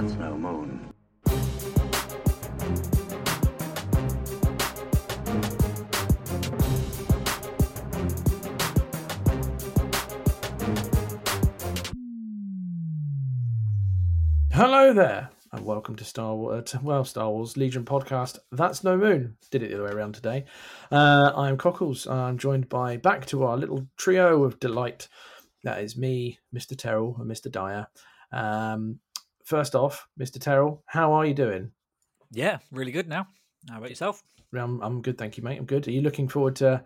That's No Moon. Hello there, and welcome to Star Wars Legion podcast. That's No Moon. Did it the other way around today. I'm Cockles. I'm joined by back to our little trio of delight. That is me, Mr. Terrell, and Mr. Dyer. First off, Mr. Terrell, how are you doing? Yeah, really good now. How about yourself? I'm good, thank you, mate. I'm good. Are you looking forward to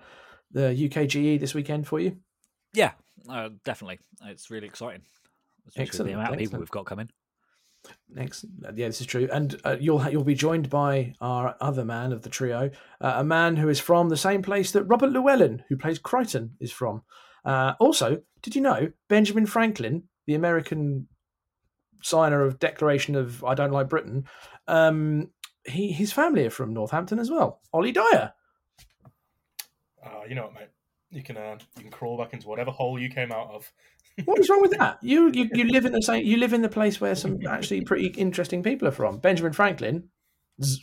the UKGE this weekend for you? Yeah, definitely. It's really exciting. Excellent. The amount of people we've got coming. Excellent. Yeah, this is true. And you'll be joined by our other man of the trio, a man who is from the same place that Robert Llewellyn, who plays Crichton, is from. Also, did you know Benjamin Franklin, the American signer of Declaration of I Don't Like Britain, his family are from Northampton as well. Ollie Dyer. You know what, mate? You can crawl back into whatever hole you came out of. What is wrong with that? You live in the same. You live in the place where some actually pretty interesting people are from. Benjamin Franklin's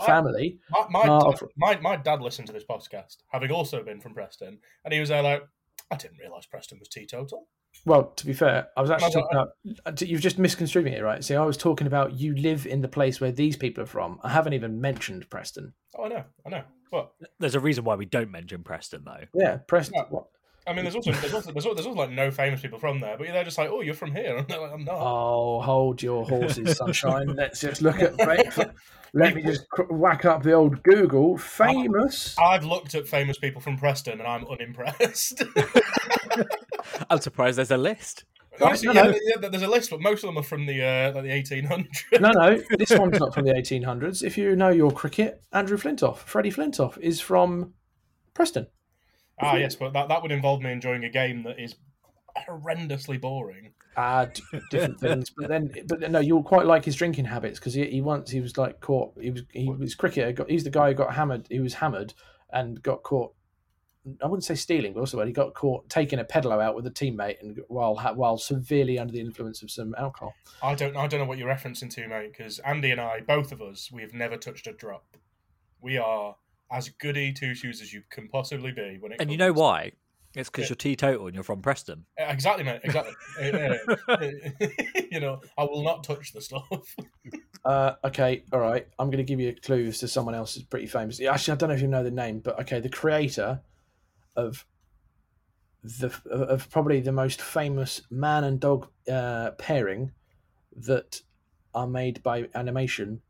family. My dad listened to this podcast, having also been from Preston, and he was there like, I didn't realise Preston was teetotal. Well, to be fair, I was actually talking about... You've just misconstrued me, right? See, I was talking about you live in the place where these people are from. I haven't even mentioned Preston. Oh, I know. What? There's a reason why we don't mention Preston, though. Yeah, Preston. No. What? I mean, there's also like no famous people from there, but they're just like, oh, you're from here. And I'm not. Oh, hold your horses, sunshine. Let's just look at... Let me just whack up the old Google. Famous. I've looked at famous people from Preston, and I'm unimpressed. I'm surprised there's a list. Yeah, there's a list, but most of them are from the 1800s. No, this one's not from the 1800s. If you know your cricket, Andrew Flintoff, Freddie Flintoff, is from Preston. Ah, yes, but that would involve me enjoying a game that is horrendously boring. Different things, but you'll quite like his drinking habits because he's the guy who got hammered. He was hammered and got caught. I wouldn't say stealing, but also he got caught taking a pedalo out with a teammate and while severely under the influence of some alcohol. I don't know what you're referencing to, mate. Because Andy and I, both of us, we have never touched a drop. We are as goody two shoes as you can possibly be when it. And you know why? It's because you're teetotal and you're from Preston. Exactly, mate. Exactly. I will not touch the stuff. Okay, all right. I'm going to give you clues to someone else who's pretty famous. Actually, I don't know if you know the name, but okay, the creator of probably the most famous man and dog pairing that are made by animation,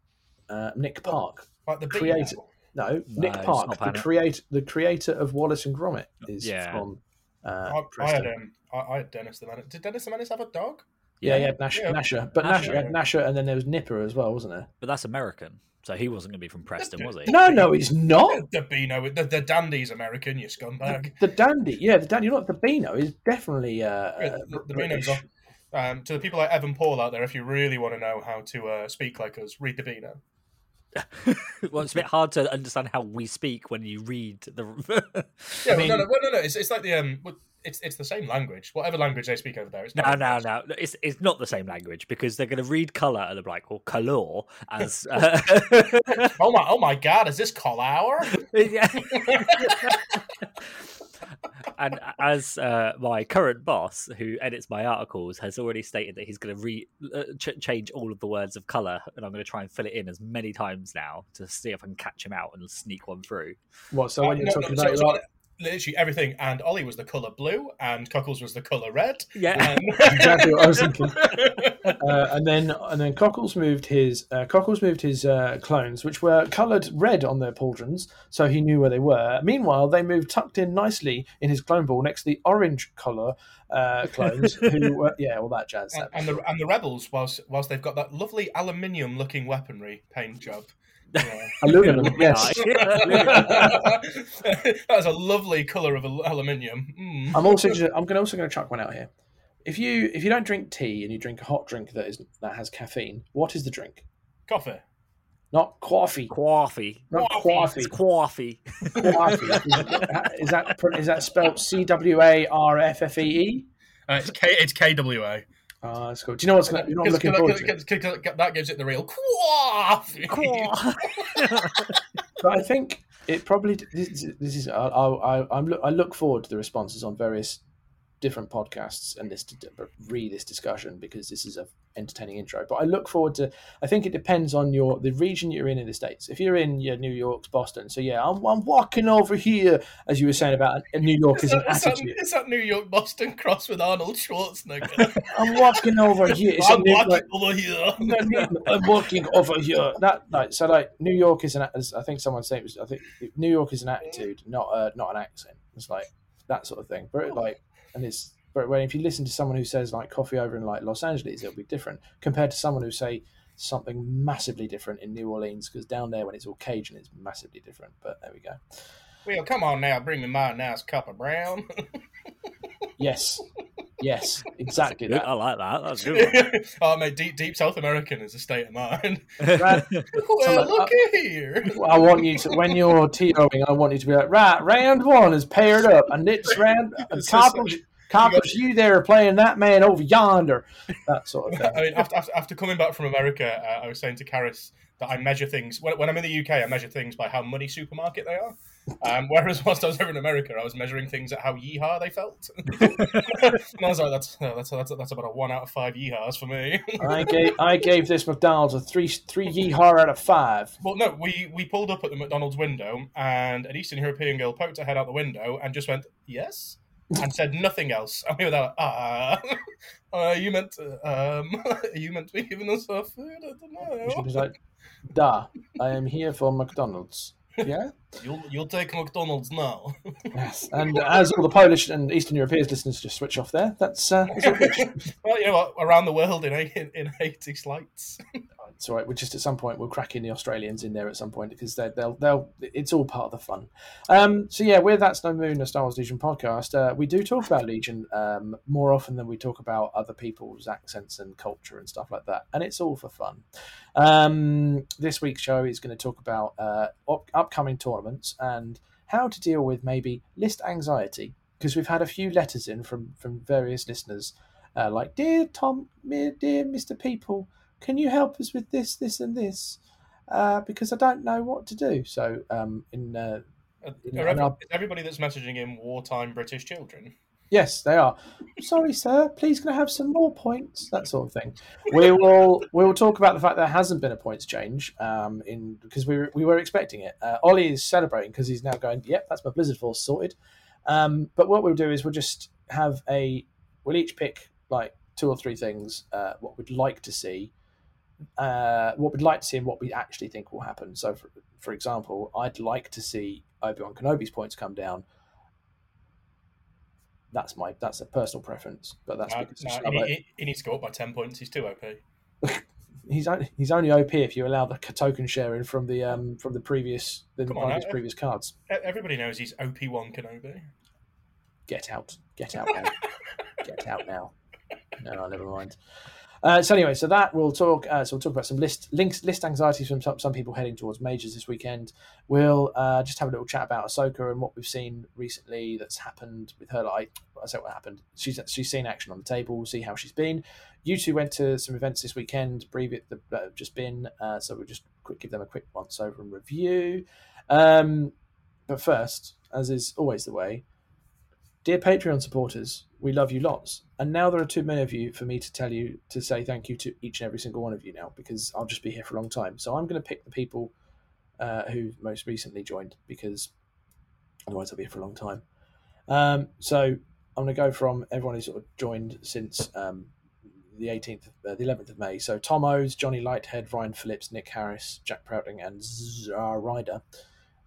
Nick Park. Like the creator. No, Nick Park, the creator of Wallace and Gromit, is from Preston. I had Dennis the Menace. Did Dennis the Menace have a dog? Yeah, he had Nasher. But Nasher had Nasher, and then there was Nipper as well, wasn't there? But that's American, so he wasn't going to be from Preston, was he? No, he's not. The Beano, the Dandy's American, you scumbag. The Dandy. You're not the Beano. Is definitely the Beano's off. To the people like Evan Paul out there, if you really want to know how to speak like us, read the Beano. Well, it's a bit hard to understand how we speak when you read the. Yeah, I mean... no. It's like the it's the same language. Whatever language they speak over there, it's no. It's not the same language because they're going to read colour and they're like, well, colour as. Oh my God! Is this colour? Yeah. And as my current boss, who edits my articles, has already stated that he's going to change all of the words of colour, and I'm going to try and fill it in as many times now to see if I can catch him out and sneak one through. What? So when you're talking about literally everything, and Ollie was the colour blue, and Cockles was the colour red. Yeah, exactly what I was thinking. And then Cockles moved his clones, which were coloured red on their pauldrons, so he knew where they were. Meanwhile, they moved tucked in nicely in his clone ball next to the orange colour clones, who were all that jazz. And the rebels, whilst they've got that lovely aluminium looking weaponry paint job. Yeah. Aluminium, yes. That's a lovely colour of aluminium. Mm. I'm also going to chuck one out here. If you don't drink tea and you drink a hot drink that has caffeine, what is the drink? Coffee. Not coffee. Coffee. Not coffee. It's coffee. Coffee. Is that spelled C W A R F F E E? It's K W A. Let's go. Do you know what's going to be looking forward to? That gives it the real quaff. But I think it probably I look forward to the responses on various different podcasts and this discussion, because this is an entertaining intro. But I look forward to. I think it depends on the region you're in the States. If you're in New York's Boston, so yeah, I'm walking over here, as you were saying about New York is an attitude. Is that New York Boston cross with Arnold Schwarzenegger? I'm walking over here. I'm walking over here. New York is an. As I think someone said, I think New York is an attitude, not an accent. It's like that sort of thing. But but when if you listen to someone who says like coffee over in like Los Angeles, it'll be different compared to someone who say something massively different in New Orleans, because down there when it's all Cajun, it's massively different. But there we go. Well, come on now, bring me my nice cup of brown. Yes, exactly. That. I like that. That's good. Oh, mate, deep South American is a state of mind. Right. Well, look here. I want you to, when you're TOing, I want you to be like, right, round one is paired up, and it's round. Coppers, you there are playing that man over yonder. That sort of thing. I mean, after coming back from America, I was saying to Karis that I measure things when I'm in the UK. I measure things by how money supermarket they are. Whereas whilst I was over in America, I was measuring things at how yeehaw they felt. And I was like, that's about a 1 out of 5 yeehaws for me. I gave this McDonald's a three yeehaw out of 5. Well, no, we pulled up at the McDonald's window, and an Eastern European girl poked her head out the window and just went, yes, and said nothing else. And we were like, you meant to be giving us our food? I don't know. She was like, da, I am here for McDonald's. Yeah, you'll take McDonald's now. Yes, and as all the Polish and Eastern Europeans listeners just switch off there. That's well, you know what? Around the world in 80 slights. It's all right. We just at some point we'll crack in the Australians in there at some point, because they'll it's all part of the fun. So yeah, we're That's No Moon, a Star Wars Legion podcast. We do talk about Legion more often than we talk about other people's accents and culture and stuff like that, and it's all for fun. This week's show is going to talk about upcoming tournaments and how to deal with maybe list anxiety, because we've had a few letters in from various listeners like, dear Tom, dear Mr. People, can you help us with this and this, because I don't know what to do. So is everybody that's messaging in wartime British children? Yes, they are. Sorry, sir. Please, can I have some more points? That sort of thing. We will talk about the fact there hasn't been a points change, because we were expecting it. Ollie is celebrating because he's now going, yep, that's my Blizzard Force sorted. But what we'll do is we'll each pick like 2 or 3 things what we'd like to see, and what we actually think will happen. So, for example, I'd like to see Obi-Wan Kenobi's points come down. That's a personal preference, but that's because he needs to go up by 10 points. He's too OP. he's only OP if you allow the token sharing from the previous previous cards. Everybody knows he's OP1 Kenobi. Get out now. Get out now. No, never mind. So that we'll talk. So we'll talk about some list anxieties from some people heading towards majors this weekend. We'll just have a little chat about Ahsoka and what we've seen recently that's happened with her. Like I said, what happened? She's seen action on the table. We'll see how she's been. You two went to some events this weekend. So we'll just give them a quick once over and review. But first, as is always the way, dear Patreon supporters, we love you lots. And now there are too many of you for me to tell you to say thank you to each and every single one of you now, because I'll just be here for a long time. So I'm going to pick the people who most recently joined, because otherwise I'll be here for a long time. So I'm going to go from everyone who sort of joined since the 11th of May. So Tom O's, Johnny Lighthead, Ryan Phillips, Nick Harris, Jack Prouting, and Zara Ryder.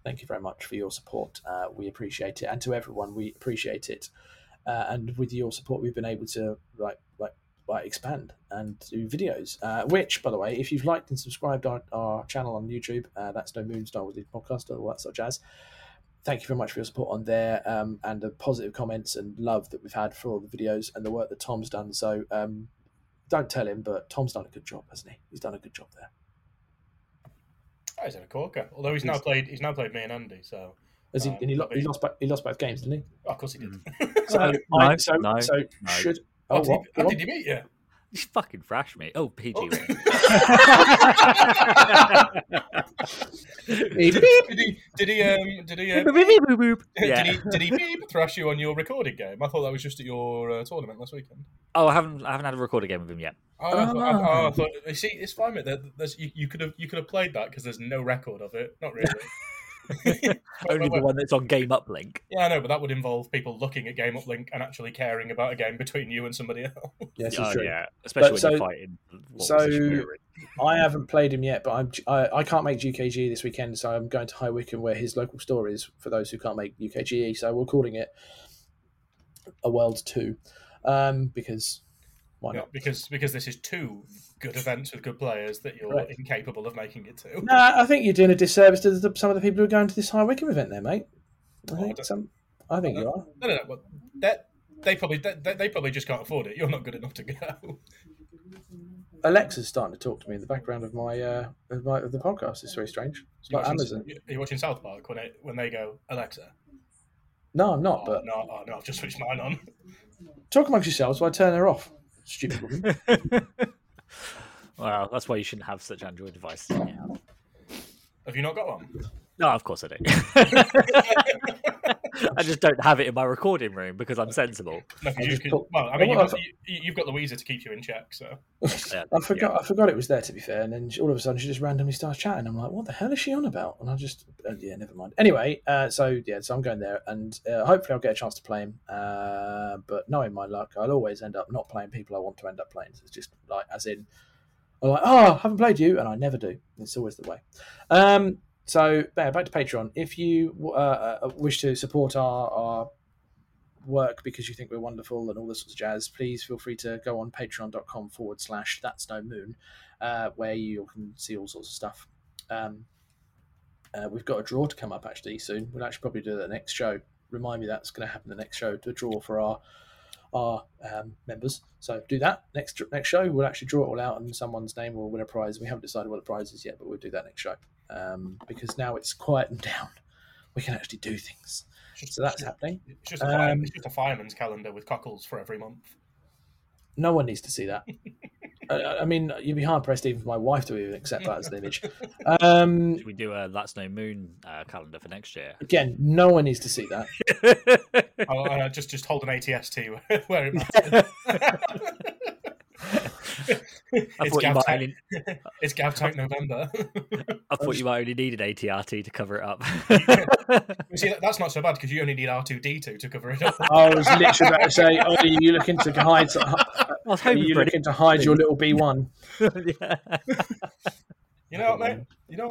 Thank you very much for your support. We appreciate it. And to everyone, we appreciate it. And with your support, we've been able to like expand and do videos. Which, by the way, if you've liked and subscribed our channel on YouTube, that's No Moon, Star Wars Legion podcast, all that sort of jazz. Thank you very much for your support on there, and the positive comments and love that we've had for all the videos and the work that Tom's done. So don't tell him, but Tom's done a good job, hasn't he? He's done a good job there. Oh, he's in a corker. Although he's now played me and Andy, so. He lost both games, didn't he? Oh, of course he did. So, no. Did he beat you? You fucking thrashed me. Oh, PG. Oh. Did he thrash you on your recording game? I thought that was just at your tournament last weekend. Oh, I haven't had a recording game with him yet. I thought you see, it's fine, mate. You could have played that because there's no record of it. Not really. Only the one that's on Game Uplink. Yeah, I know, but that would involve people looking at Game Uplink and actually caring about a game between you and somebody else. Yes, oh, true. Yeah, especially but when you're fighting. I haven't played him yet, but I can't make UKG this weekend, so I'm going to High Wycombe where his local store is for those who can't make UKGE. So we're calling it a World 2 because why not? Because this is 2 good events with good players that you're right. Incapable of making it to. No, I think you're doing a disservice to some of the people who are going to this High Wycombe event there, mate. I think you are. No. Well, they probably just can't afford it. You're not good enough to go. Alexa's starting to talk to me in the background of my of the podcast. It's very strange. It's like Amazon. Are you watching South Park when they go, Alexa? No, I'm not. No, I've just switched mine on. Talk amongst yourselves while I turn her off. Stupid woman. Well, that's why you shouldn't have such Android devices. Now. Have you not got one? No, of course I don't. I just don't have it in my recording room because I'm sensible. No, you've got Louisa to keep you in check. So I forgot it was there, to be fair. And then all of a sudden she just randomly starts chatting. I'm like, what the hell is she on about? And I just, never mind. Anyway, so I'm going there and hopefully I'll get a chance to play him. But knowing my luck, I'll always end up not playing people I want to end up playing. So it's just like, as in, I'm like, oh, I haven't played you. And I never do. It's always the way. So back to Patreon. If you wish to support our work because you think we're wonderful and all this sorts of jazz, please feel free to go on patreon.com/thatsnomoon, where you can see all sorts of stuff. We've got a draw to come up actually soon. We'll actually probably do that next show. Remind me that's going to happen the next show, to draw for our members. So do that next show. We'll actually draw it all out and someone's name will win a prize. We haven't decided what the prize is yet, but we'll do that next show. Because now it's quietened down, we can actually do things. So that's happening. It's just a fireman's calendar with cockles for every month. No one needs to see that. I mean, you'd be hard pressed even for my wife to even accept that as an image. Should we do a That's No Moon calendar for next year? Again, no one needs to see that. Just hold an ATST where it matters. It's Gav Tank November. I thought you might only need an ATRT to cover it up. See, that's not so bad because you only need R2D2 to cover it up. I was literally about to say, oh, are you looking to hide? Are you looking to hide your little B1? You know what,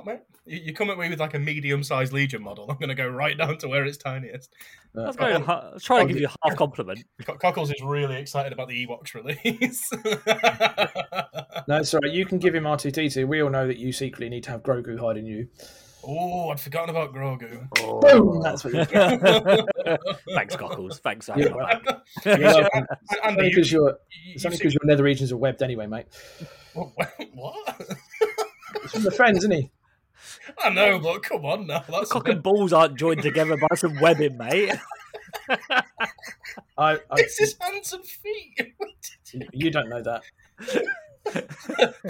mate? You come at me with like a medium-sized Legion model. I'm going to go right down to where it's tiniest. I was trying to give you a half compliment. Cockles is really excited about the Ewoks release. No, it's all right. You can give him R2-D2. We all know that you secretly need to have Grogu hiding you. Oh, I'd forgotten about Grogu. Oh. Boom! That's what you're Thanks, Cockles. Thanks, Adam. It's only because your nether regions are webbed anyway, mate. What? He's from the Friends, isn't he? I know, but come on now. Cock and balls aren't joined together by some webbing, mate. It's his hands and feet. You don't know that.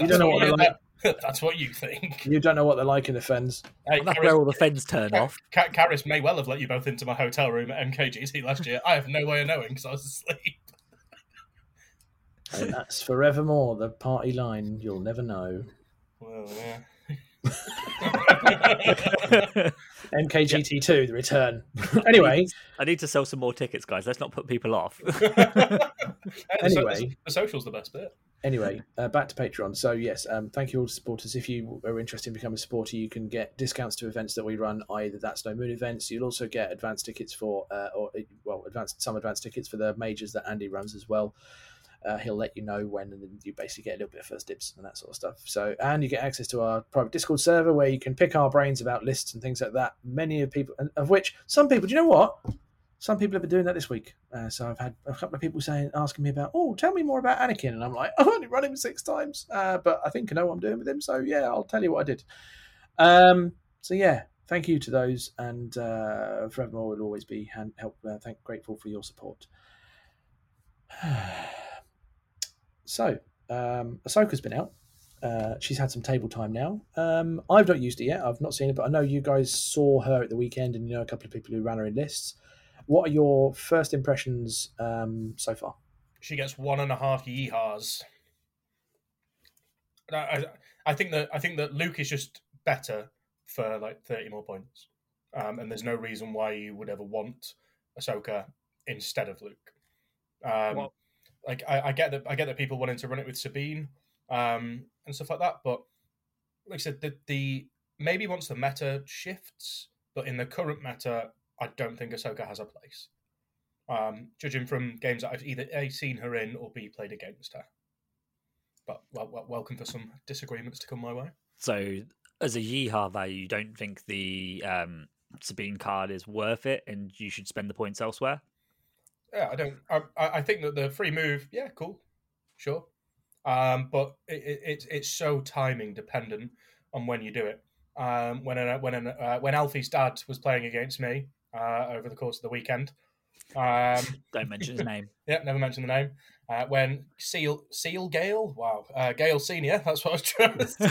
You don't know what they're like. That's what you think. You don't know what they're like in the Fens. Hey, that's where all the Fens turn off. Karis may well have let you both into my hotel room at MKGC last year. I have no way of knowing because I was asleep. And that's forevermore the party line. You'll never know. Well, yeah. MKGT2, The return. Anyway, I need to sell some more tickets, guys. Let's not put people off. Anyway, the social's the best bit. Anyway, back to Patreon. So yes, thank you all to supporters. If you are interested in becoming a supporter, you can get discounts to events that we run, either That's No Moon events. You'll also get advanced tickets for, some advanced tickets for the majors that Andy runs as well. He'll let you know when, and then you basically get a little bit of first dibs and that sort of stuff. So, and you get access to our private Discord server where you can pick our brains about lists and things like that. Many of people, of which some people, do you know what? Some people have been doing that this week. So I've had a couple of people asking me about, oh, tell me more about Anakin. And I'm like, I've only run him 6 times, but I think I know what I'm doing with him. So yeah, I'll tell you what I did. So yeah, thank you to those. And forevermore will always be grateful for your support. So Ahsoka's been out. She's had some table time now. I've not used it yet. I've not seen it, but I know you guys saw her at the weekend, and you know a couple of people who ran her in lists. What are your first impressions so far? She gets 1.5 yeehaws. I think that Luke is just better for like 30 more points, and there's no reason why you would ever want Ahsoka instead of Luke. I get that people wanted to run it with Sabine and stuff like that, but like I said, the maybe once the meta shifts, but in the current meta, I don't think Ahsoka has a place. Judging from games that I've either A, seen her in, or B, played against her. But welcome for some disagreements to come my way. So, as a yeehaw value, you don't think the Sabine card is worth it, and you should spend the points elsewhere? Yeah, I don't. I think that the free move, yeah, cool, sure. But it's so timing dependent on when you do it. When Alfie's dad was playing against me over the course of the weekend. Don't mention his name. Yeah, never mention the name. When Seal Gale, wow, Gale Senior. That's what I was trying to say.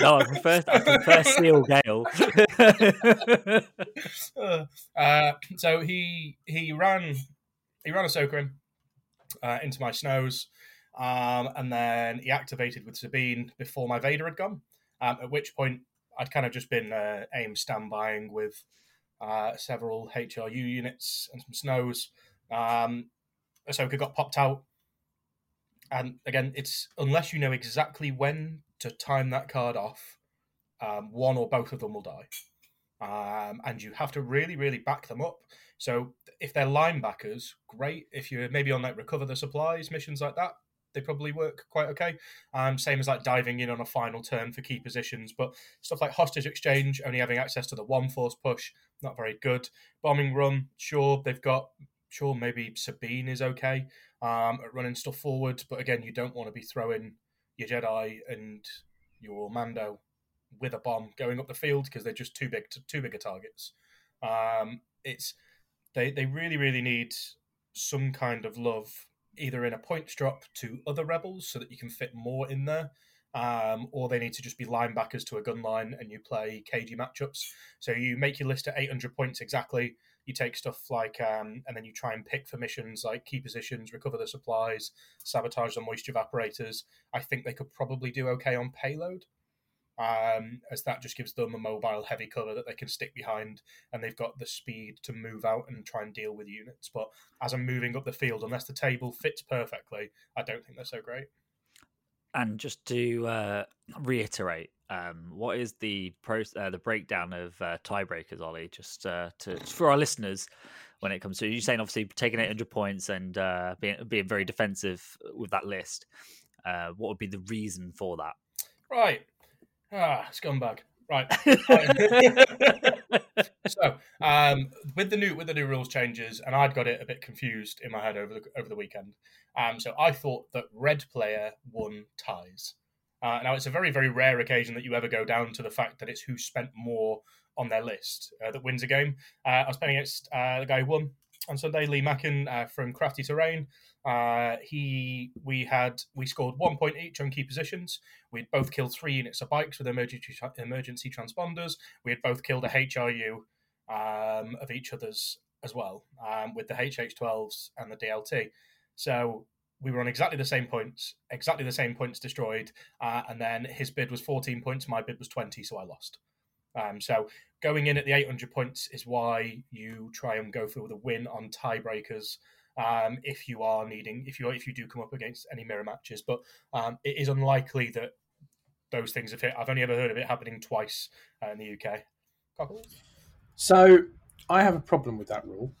No, I prefer Seal Gale. So he ran Ahsoka in into my snows, and then he activated with Sabine before my Vader had gone. At which point I'd kind of just been AIM standbying with several HRU units and some snows. Ahsoka got popped out, and again, it's unless you know exactly when to time that card off, one or both of them will die. And you have to really, really back them up. So if they're linebackers, great. If you're maybe on like recover the supplies missions like that, they probably work quite okay. Same as like diving in on a final turn for key positions, but stuff like hostage exchange, only having access to the one force push, not very good. Bombing run, sure, they've got, sure, maybe Sabine is okay at running stuff forward, but again, you don't want to be throwing your Jedi and your Mando with a bomb going up the field because they're just too big targets. They really, really need some kind of love, either in a points drop to other rebels so that you can fit more in there, or they need to just be linebackers to a gun line and you play cagey matchups. So you make your list at 800 points exactly. You take stuff like, and then you try and pick for missions like key positions, recover the supplies, sabotage the moisture evaporators. I think they could probably do okay on payload, as that just gives them a mobile heavy cover that they can stick behind, and they've got the speed to move out and try and deal with units. But as I'm moving up the field, unless the table fits perfectly, I don't think they're so great. And just to reiterate, what is the breakdown of tiebreakers, Ollie, just for our listeners when it comes to, you're saying obviously taking 800 points and being very defensive with that list. What would be the reason for that? Right. Ah, scumbag. Right. So, with the new rules changes, and I'd got it a bit confused in my head over the weekend. So I thought that red player won ties. Now it's a very, very rare occasion that you ever go down to the fact that it's who spent more on their list that wins a game. I was playing against the guy who won on Sunday, Lee Macken from Crafty Terrain. We scored 1 point each on key positions. We'd both killed 3 units of bikes with emergency transponders. We had both killed a HRU of each other's as well, with the HH12s and the DLT. So we were on exactly the same points destroyed. And then his bid was 14 points, my bid was 20, so I lost. So going in at the 800 points is why you try and go for the win on tiebreakers. If you do come up against any mirror matches, but it is unlikely that those things have hit. I've only ever heard of it happening twice in the UK. So I have a problem with that rule,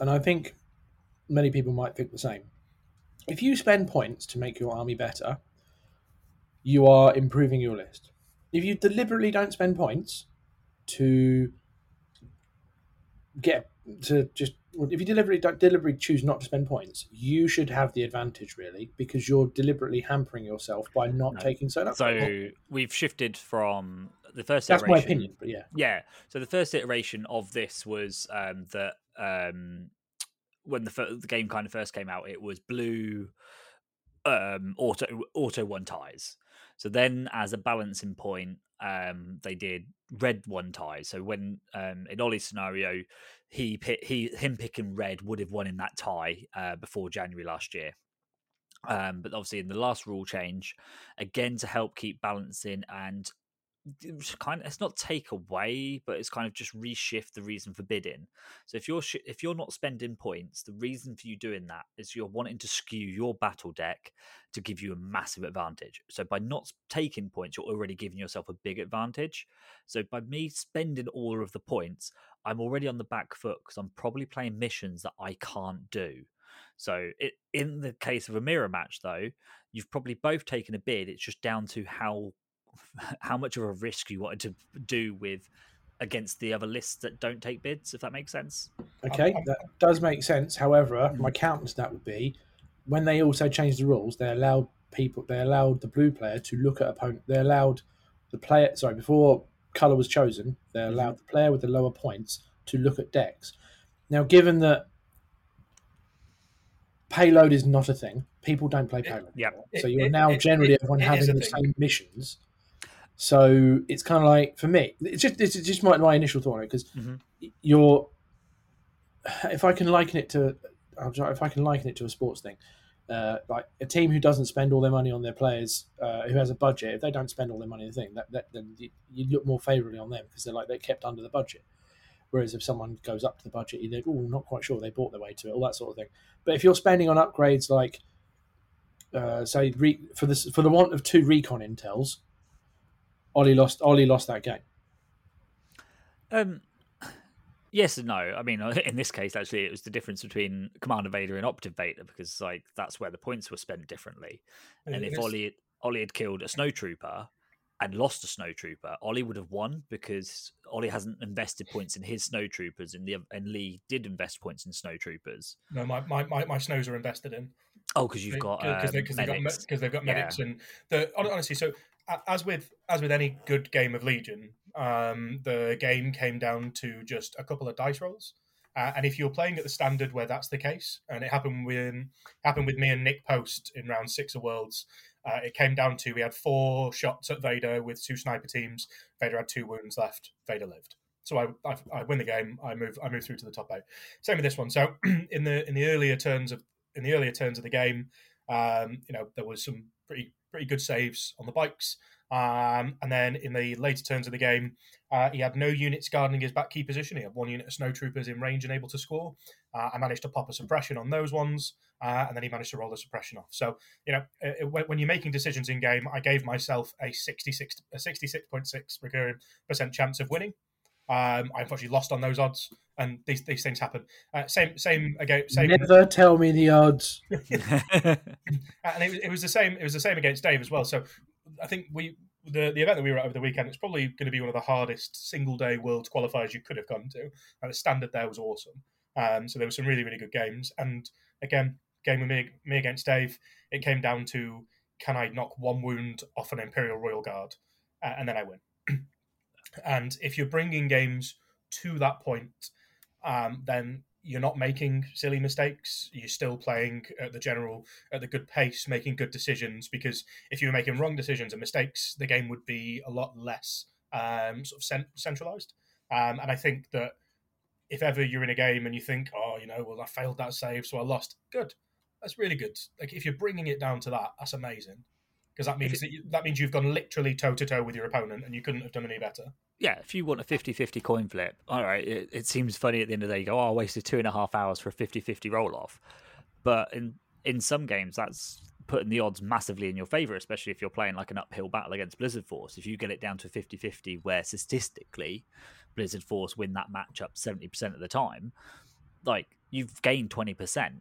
and I think many people might think the same. If you spend points to make your army better, you are improving your list. If you deliberately don't spend points if you deliberately choose not to spend points, you should have the advantage, really, because you're deliberately hampering yourself by not taking so much. So we've shifted from the first iteration. That's my opinion, but yeah. Yeah. So the first iteration of this was that when the game kind of first came out, it was blue auto one ties. So then as a balancing point, they did red one ties. So when in Ollie's scenario, him picking red would have won in that tie before January last year. But obviously in the last rule change, again, to help keep balancing and kind of, it's not take away, but it's kind of just reshift the reason for bidding. So if you're not spending points, the reason for you doing that is you're wanting to skew your battle deck to give you a massive advantage. So by not taking points, you're already giving yourself a big advantage. So by me spending all of the points, I'm already on the back foot because I'm probably playing missions that I can't do. So in the case of a mirror match, though, you've probably both taken a bid. It's just down to how much of a risk you wanted to do with against the other lists that don't take bids, if that makes sense. Okay, that does make sense. However, my counter to that would be when they also changed the rules, they allowed the blue player to look at opponent. They allowed the player, before colour was chosen, they allowed the player with the lower points to look at decks. Now, given that payload is not a thing. People don't play payload. Yeah. So you're now generally everyone having the same missions. So it's kind of like, for me, it's just my initial thought on it, because if I can liken it to a sports thing, like a team who doesn't spend all their money on their players, who has a budget, if they don't spend all their money on the thing, then you look more favourably on them because they're like they're kept under the budget. Whereas if someone goes up to the budget, you think, oh, not quite sure they bought their way to it, all that sort of thing. But if you're spending on upgrades like, for the want of two recon intels, Ollie lost that game. Yes and no. I mean, in this case, actually, it was the difference between Commander Vader and Operative Vader because that's where the points were spent differently. And if Ollie had killed a snowtrooper and lost a snowtrooper, Ollie would have won because Ollie hasn't invested points in his snowtroopers, and Lee did invest points in snowtroopers. No, my snows are invested in. Oh, because you've got medics. Because they've got medics, and honestly, so as with any good game of Legion, the game came down to just a couple of dice rolls, and if you're playing at the standard where that's the case, and it happened with me and Nick Post in round 6 of Worlds. It came down to we had 4 shots at Vader with 2 sniper teams. Vader had 2 wounds left. Vader lived. So I win the game. I move through to the top 8. Same with this one. So in the earlier turns of the game, there was some pretty good saves on the bikes. And then in the later turns of the game, he had no units guarding his back key position. He had 1 unit of snowtroopers in range and able to score. I managed to pop a suppression on those ones, and then he managed to roll the suppression off. So, when you're making decisions in game, I gave myself a 66.6% recurring % chance of winning. I unfortunately lost on those odds, and these things happen. Same again. Same. Never tell me the odds. And it was the same. It was the same against Dave as well. So I think the event that we were at over the weekend, it's probably going to be one of the hardest single-day world qualifiers you could have gone to. And the standard there was awesome. So there were some really, really good games. And again, game with me against Dave, it came down to, can I knock 1 wound off an Imperial Royal Guard? And then I win. And if you're bringing games to that point, then you're not making silly mistakes. You're still playing at the good pace, making good decisions, because if you were making wrong decisions and mistakes, the game would be a lot less centralised. And I think that if ever you're in a game and you think, I failed that save, so I lost. Good. That's really good. Like, if you're bringing it down to that, that's amazing. Because that means you've gone literally toe-to-toe with your opponent and you couldn't have done any better. Yeah, if you want a 50-50 coin flip, all right, it seems funny at the end of the day. You go, I wasted 2.5 hours for a 50-50 roll-off. But in some games, that's putting the odds massively in your favour, especially if you're playing like an uphill battle against Blizzard Force. If you get it down to 50-50 where statistically Blizzard Force win that matchup 70% of the time, you've gained 20%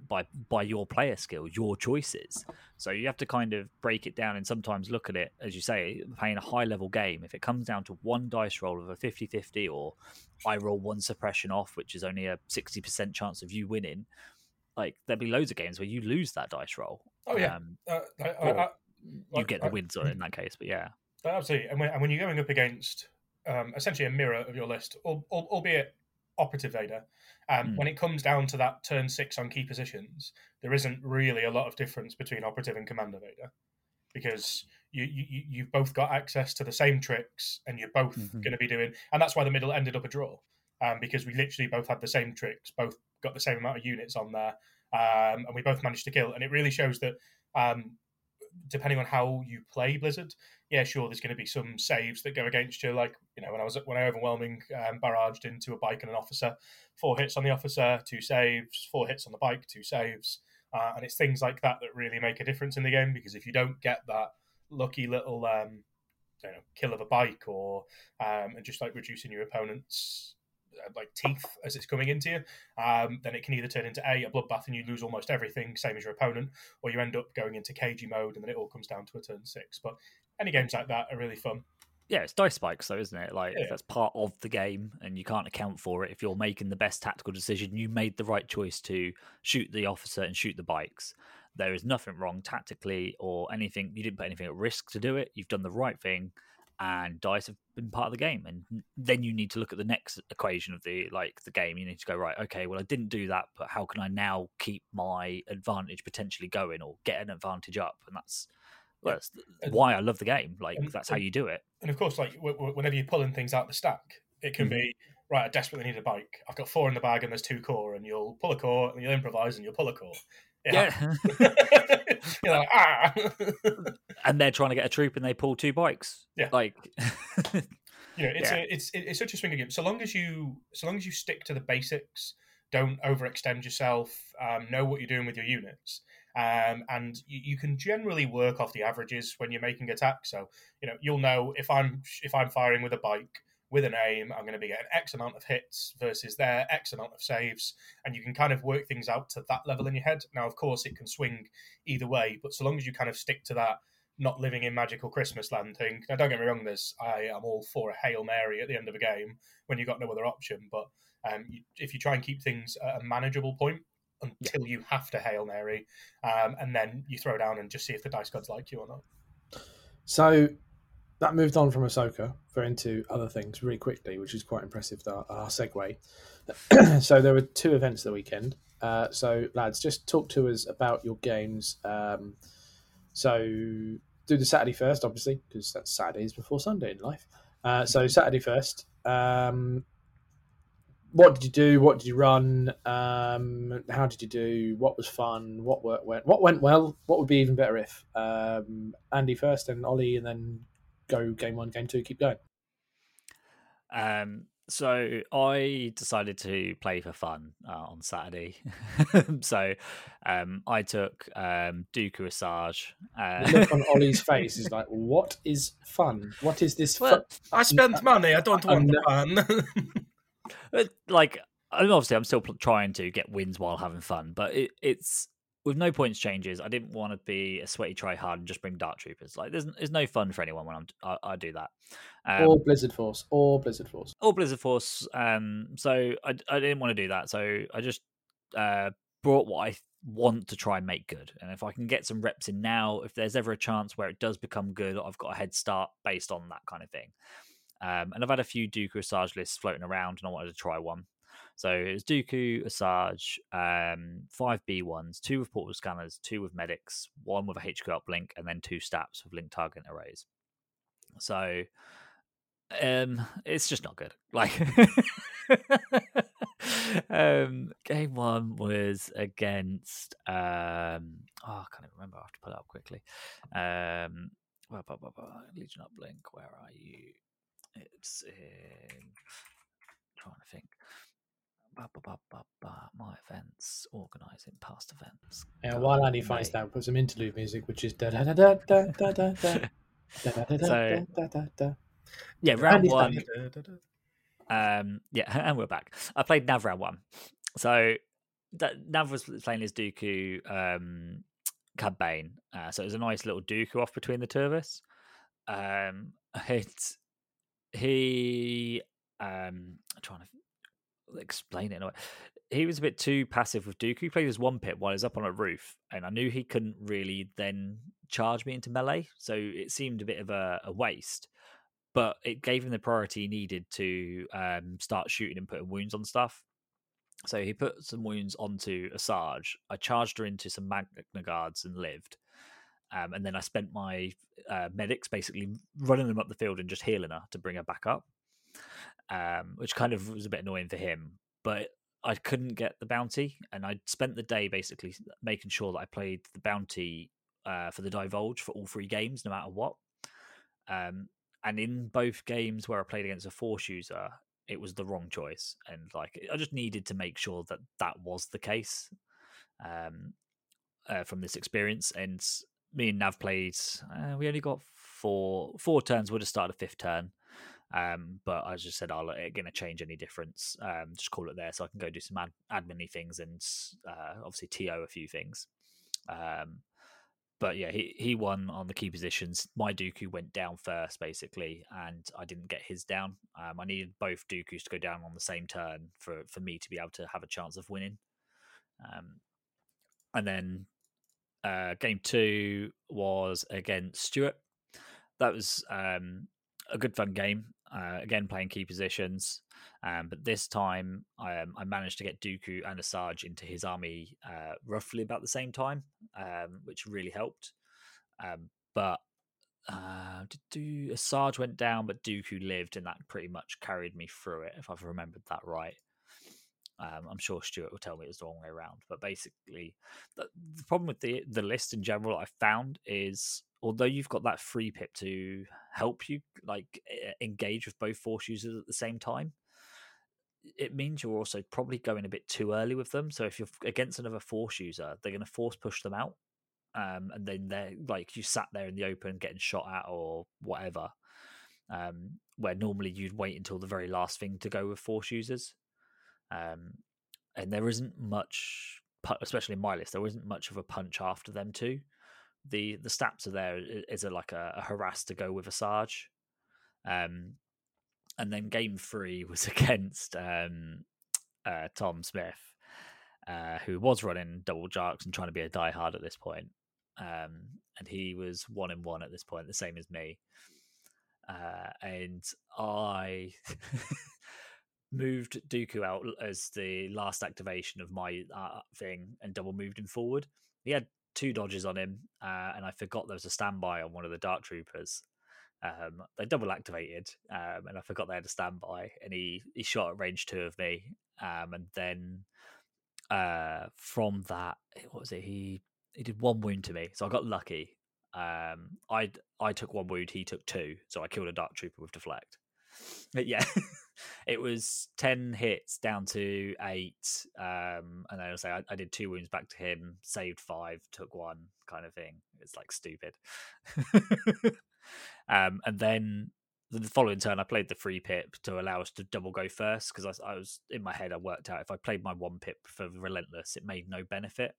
by your player skill, your choices. So you have to kind of break it down and sometimes look at it, as you say, playing a high-level game. If it comes down to 1 dice roll of a 50-50 or I roll 1 suppression off, which is only a 60% chance of you winning, there'll be loads of games where you lose that dice roll. Oh, yeah. You get the wins on it in that case, but yeah. Absolutely. And when you're going up against essentially a mirror of your list, albeit Operative Vader. When it comes down to that turn six on key positions, there isn't really a lot of difference between Operative and Commander Vader, because you've both got access to the same tricks and you're both going to be doing... And that's why the middle ended up a draw, because we literally both had the same tricks, both got the same amount of units on there, and we both managed to kill. And it really shows that... depending on how you play Blizzard, yeah, sure, there's going to be some saves that go against you. Like, you know, when I overwhelming barraged into a bike and an officer, 4 hits on the officer, 2 saves, 4 hits on the bike, 2 saves. And it's things like that that really make a difference in the game, because if you don't get that lucky little kill of a bike, or and just like reducing your opponent's like teeth as it's coming into you, then it can either turn into a bloodbath and you lose almost everything, same as your opponent, or you end up going into cagey mode, and then it all comes down to a turn six. But any games like that are really fun. Yeah, it's dice spikes though, isn't it? Like, yeah, that's part of the game and you can't account for it. If you're making the best tactical decision, you made the right choice to shoot the officer and shoot the bikes. There is nothing wrong tactically or anything. You didn't put anything at risk to do it. You've done the right thing, and dice have been part of the game. And then you need to look at the next equation of the game. You need to go, right, okay, well, I didn't do that, but how can I now keep my advantage potentially going or get an advantage up? And that's why I love the game. Like, that's how you do it. And of course, like, whenever you're pulling things out the stack, it can be, right, I desperately need a bike. I've got 4 in the bag and there's 2 core, and you'll pull a core and you'll improvise and you'll pull a core. Yeah. You're like, ah. And they're trying to get a troop and they pull 2 bikes. Yeah. Like, it's such a swing game. So long as you stick to the basics, don't overextend yourself, know what you're doing with your units. And you can generally work off the averages when you're making attacks. So, you'll know if I'm firing with a bike with an aim, I'm going to be getting X amount of hits versus their X amount of saves, and you can kind of work things out to that level in your head. Now, of course, it can swing either way, but so long as you kind of stick to that not living in magical Christmas land thing. Now, don't get me wrong, I am all for a Hail Mary at the end of a game when you've got no other option, but if you try and keep things at a manageable point until you have to Hail Mary, and then you throw down and just see if the dice gods like you or not. So... that moved on from Ahsoka into other things really quickly, which is quite impressive, our segue. So there were 2 events the weekend. So, lads, just talk to us about your games. So do the Saturday first, obviously, because that's Saturdays before Sunday in life. So Saturday first. What did you do? What did you run? How did you do? What was fun? What went well? What would be even better if? Andy first, and Ollie, and then... go game 1, game 2, keep going. So I decided to play for fun on Saturday. So I took Dooku Asajj. The look on Ollie's face is like, what is fun? What is this fun? I spent money. I don't want fun. Like, obviously, I'm still trying to get wins while having fun, but it's... with no points changes, I didn't want to be a sweaty try-hard and just bring Dark Troopers. Like, there's no fun for anyone when I do that. Or Blizzard Force. So I didn't want to do that. So I just brought what I want to try and make good. And if I can get some reps in now, if there's ever a chance where it does become good, I've got a head start based on that kind of thing. And I've had a few Dooku Asajj lists floating around, and I wanted to try one. So it was Dooku, Asajj, 5 B1s, 2 with portable scanners, 2 with medics, 1 with a HQ uplink, and then 2 staps with linked target arrays. So it's just not good. Like, game 1 was against... I can't even remember. I have to pull it up quickly. Legion uplink, where are you? It's in... I'm trying to think. My events, organising past events. Yeah, while Andy finds out, put some interlude music, which is da da da da da da da da da da. Yeah, round one. Yeah, and we're back. I played Nav round 1, so Nav was playing his Dooku Cad Bane. So it was a nice little Dooku off between the two of us. I'm trying to explain it in a way. He was a bit too passive with Dooku. He played his 1 pip while he was up on a roof, and I knew he couldn't really then charge me into melee, so it seemed a bit of a waste. but it gave him the priority he needed to start shooting and putting wounds on stuff. So he put some wounds onto a Sarge. I charged her into some Magna Guards and lived. And then I spent my medics basically running them up the field and just healing her to bring her back up, which kind of was a bit annoying for him. But I couldn't get the bounty, and I spent the day basically making sure that I played the bounty for the Divulge for all three games, no matter what. And in both games where I played against a Force user, it was the wrong choice. And like, I just needed to make sure that that was the case from this experience. And me and Nav played, we only got four turns. We'll just start a fifth turn. But I just said, oh, it's going to change any difference. Just call it there so I can go do some admin-y things and obviously TO a few things. But yeah, he won on the key positions. My Dooku went down first, basically, and I didn't get his down. I needed both Dookus to go down on the same turn for me to be able to have a chance of winning. And then game two was against Stuart. That was a good fun game. Again, playing key positions. But this time I managed to get Dooku and Asajj into his army roughly about the same time, which really helped. But Asajj went down, but Dooku lived, and that pretty much carried me through it, if I've remembered that right. I'm sure Stuart will tell me it was the wrong way around. But basically, the problem with the list in general I found is, although you've got that free pip to help you like engage with both Force users at the same time, it means you're also probably going a bit too early with them. So if you're against another Force user, they're going to force push them out. And then they're like, you sat there in the open getting shot at or whatever, where normally you'd wait until the very last thing to go with Force users. And there isn't much, especially in my list, there isn't much of a punch after them too. The stats are there is like a harass to go with a Sarge. And then game three was against Tom Smith, who was running double Jarks and trying to be a diehard at this point. And he was 1-1 at this point, the same as me. And I moved Dooku out as the last activation of my thing and double moved him forward. He had two dodges on him, and I forgot there was a standby on one of the Dark Troopers. They double activated, and I forgot they had a standby, and he shot at range 2 of me. And then from that, what was it? He did one wound to me, so I got lucky. I took one wound, he took two, so I killed a Dark Trooper with deflect. But yeah, it was 10 hits down to 8, and then I'll say I did 2 wounds back to him, saved 5, took 1, kind of thing. It's like stupid. And then the following turn, I played the free pip to allow us to double go first, because I was in my head. I worked out if I played my one pip for Relentless, it made no benefit.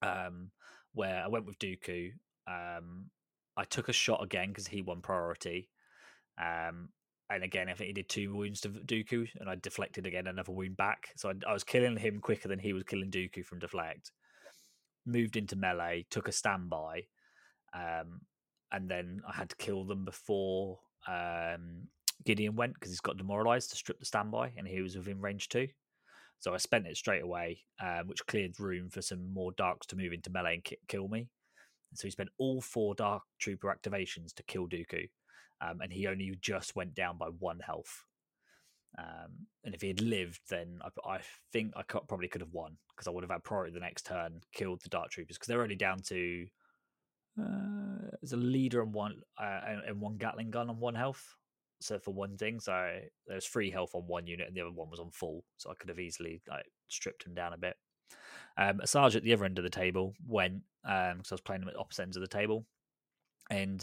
Where I went with Dooku, I took a shot again because he won priority. And again, I think he did 2 wounds to Dooku, and I deflected again another wound back. So I was killing him quicker than he was killing Dooku from deflect. Moved into melee, took a standby, and then I had to kill them before Gideon went, because he's got demoralized to strip the standby, and he was within range 2. So I spent it straight away, which cleared room for some more Darks to move into melee and kill me. And so he spent all 4 Dark Trooper activations to kill Dooku. And he only just went down by 1 health. And if he had lived, then I think I probably could have won, because I would have had priority the next turn, killed the Dark Troopers, because they're only down to there's a leader and one Gatling gun on 1 health. So for one thing, so there's 3 health on 1 unit, and the other one was on full. So I could have easily stripped him down a bit. Asajj at the other end of the table went, because I was playing him at the opposite ends of the table, and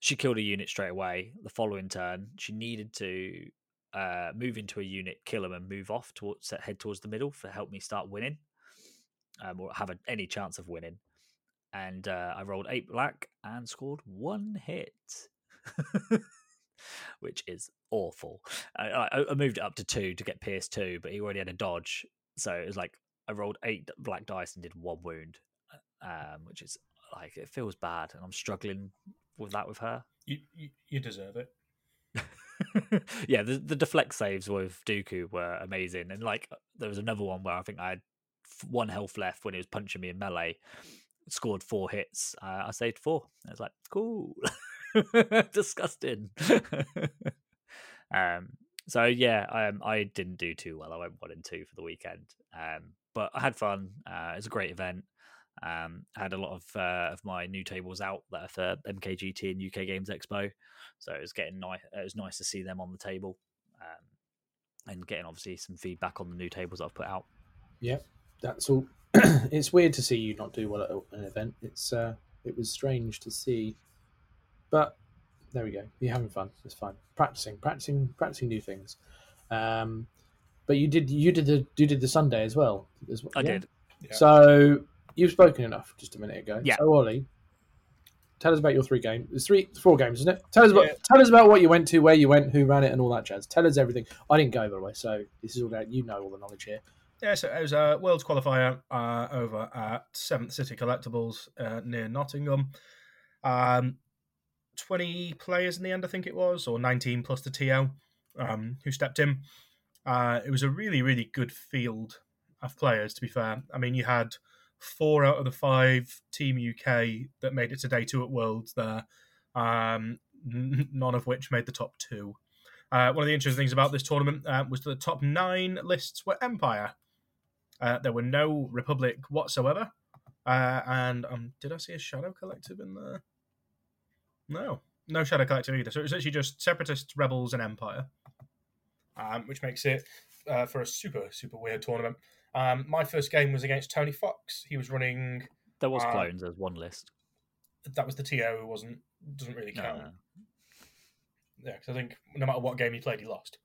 she killed a unit straight away. The following turn, she needed to move into a unit, kill him, and move off towards head towards the middle for help me start winning, or have any chance of winning. And I rolled 8 black and scored 1 hit, which is awful. I moved it up to 2 to get Pierce 2, but he already had a dodge, so it was like I rolled 8 black dice and did 1 wound, which is like it feels bad, and I'm struggling with that with her. You deserve it. Yeah, the deflect saves with Dooku were amazing, and like there was another one where I think I had one health left when he was punching me in melee, scored 4 hits. I saved 4. I was like, cool. Disgusting. So yeah, I didn't do too well. I went 1 and 2 for the weekend, but I had fun. It was a great event. I had a lot of my new tables out that are for MKGT and UK Games Expo, so it was getting nice. It was nice to see them on the table, and getting obviously some feedback on the new tables I've put out. Yeah, that's all. It's weird to see you not do well at an event. It was strange to see, but there we go. You're having fun. It's fine. Practicing new things. But you did the Sunday as well. I did. Yeah. So. You've spoken enough just a minute ago. Yeah. So Ollie, tell us about your 3 games. It's 4 games, isn't it? Tell us about what you went to, where you went, who ran it, and all that jazz. Tell us everything. I didn't go, by the way, so this is all about, you know, all the knowledge here. Yeah, so it was a Worlds qualifier over at 7th City Collectibles near Nottingham. 20 players in the end, I think it was, or 19 plus the TO who stepped in. It was a really, really good field of players, to be fair. I mean, you had 4 out of the 5 Team UK that made it to day 2 at Worlds there, none of which made the top 2. One of the interesting things about this tournament was that the top 9 lists were Empire. There were no Republic whatsoever. And did I see a Shadow Collective in there? No Shadow Collective either. So it was actually just Separatists, Rebels, and Empire, which makes it for a super, super weird tournament. My first game was against Tony Fox. He was running. There was clones as one list. That was the TO who wasn't. Doesn't really count. No. Yeah, because I think no matter what game he played, he lost.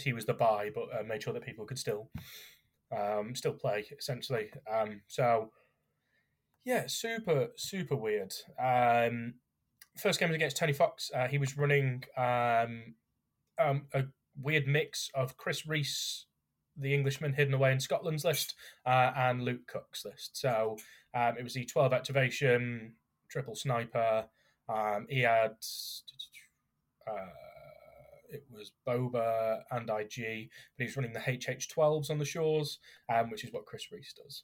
He was the bye, but made sure that people could still play essentially. So yeah, super, super weird. First game was against Tony Fox. He was running a weird mix of Chris Reese, the Englishman hidden away in Scotland's list, and Luke Cook's list. So it was the 12 activation, triple sniper. He had... it was Boba and IG, but he was running the HH12s on the shores, which is what Chris Reese does.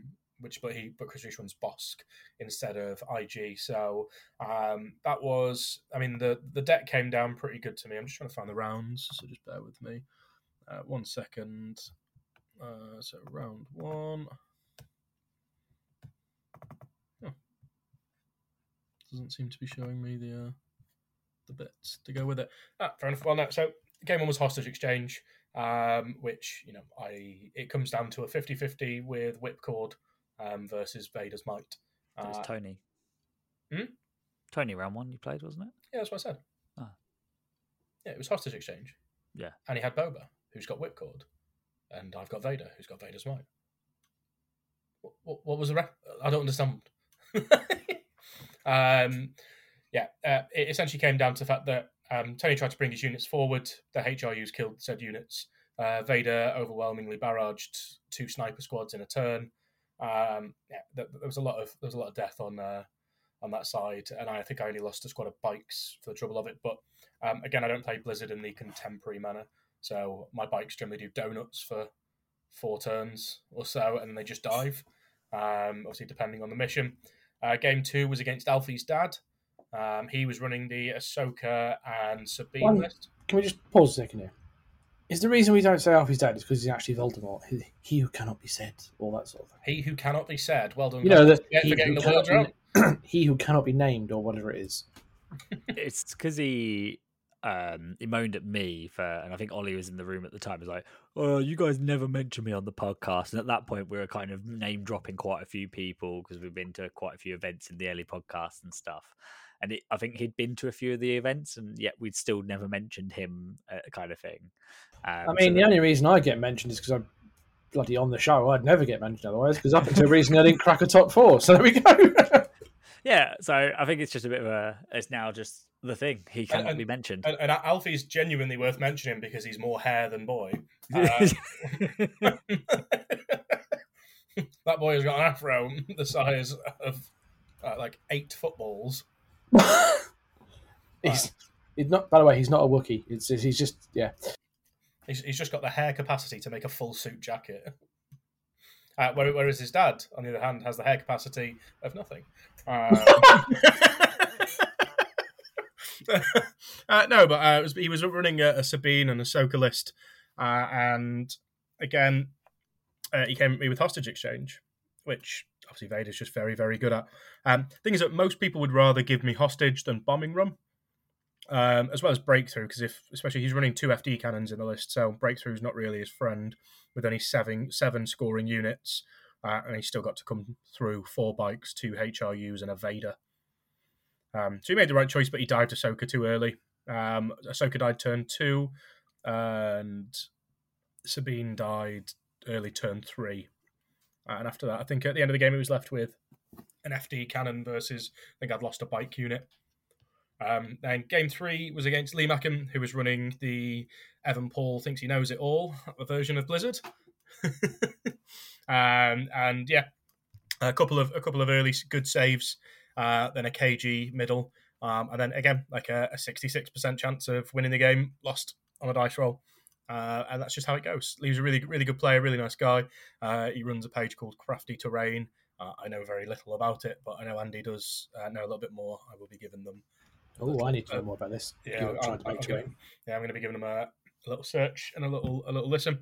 But Chris Reese runs Bosk instead of IG. So that was... I mean, the deck came down pretty good to me. I'm just trying to find the rounds, so just bear with me. 1 second. So round 1. Oh. Doesn't seem to be showing me the bits to go with it. Fair enough. Well, no. So game 1 was Hostage Exchange, which, you know, it comes down to a 50-50 with Whipcord versus Vader's Might. That was Tony. Tony round 1 you played, wasn't it? Yeah, that's what I said. Ah. Yeah, it was Hostage Exchange. Yeah, and he had Boba, who's got Whipcord, and I've got Vader, who's got Vader's Might. What was the ref? I don't understand. It essentially came down to the fact that Tony tried to bring his units forward. The HRUs killed said units. Vader overwhelmingly barraged 2 sniper squads in a turn. There was a lot of death on that side, and I think I only lost a squad of bikes for the trouble of it. But again, I don't play Blizzard in the contemporary manner, so my bikes generally do donuts for 4 turns or so, and then they just dive. Obviously, depending on the mission. Game 2 was against Alfie's dad. He was running the Ahsoka and Sabine list. Can we just pause a second here? Is the reason we don't say Alfie's dad is because he's actually Voldemort? He who cannot be said, all that sort of thing. He who cannot be said. Well done. You know that for getting the world round. He who cannot be named, or whatever it is. It's because he moaned at me for, and I think Ollie was in the room at the time. He's like, "Oh, you guys never mention me on the podcast." And at that point, we were kind of name dropping quite a few people because we've been to quite a few events in the early podcast and stuff. And I think he'd been to a few of the events, and yet we'd still never mentioned him, kind of thing. The only reason I get mentioned is because I'm bloody on the show. I'd never get mentioned otherwise, because up until recently I didn't crack a top 4. So there we go. Yeah, so I think it's just a bit of a... It's now just the thing. He cannot be mentioned. And Alfie's genuinely worth mentioning because he's more hair than boy. That boy has got an afro the size of like 8 footballs. He's not. By the way, he's not a Wookiee. He's just yeah. He's just got the hair capacity to make a full suit jacket. Whereas his dad, on the other hand, has the hair capacity of nothing. He was running a Sabine and Ahsoka list, and again, he came at me with Hostage Exchange, which obviously Vader's just very, very good at. Thing is that most people would rather give me Hostage than Bombing Run, as well as Breakthrough, because especially he's running 2 FD cannons in the list, so Breakthrough's not really his friend with only seven scoring units, and he's still got to come through 4 bikes, 2 HRUs, and a Vader. So he made the right choice, but he dived Ahsoka too early. Ahsoka died turn 2, and Sabine died early turn 3. And after that, I think at the end of the game, he was left with an FD cannon versus, I think I'd lost a bike unit. And game 3 was against Lee Macken, who was running the Evan Paul Thinks He Knows It All version of Blizzard. And yeah, a couple of early good saves. Then a KG middle, and then again, like a 66% chance of winning the game, lost on a dice roll. And that's just how it goes. Lee's a really, really good player, really nice guy. He runs a page called Crafty Terrain. I know very little about it, but I know Andy does know a little bit more. I will be giving them... Oh, I need to know more about this. I'm going to be giving them a little search and a little listen.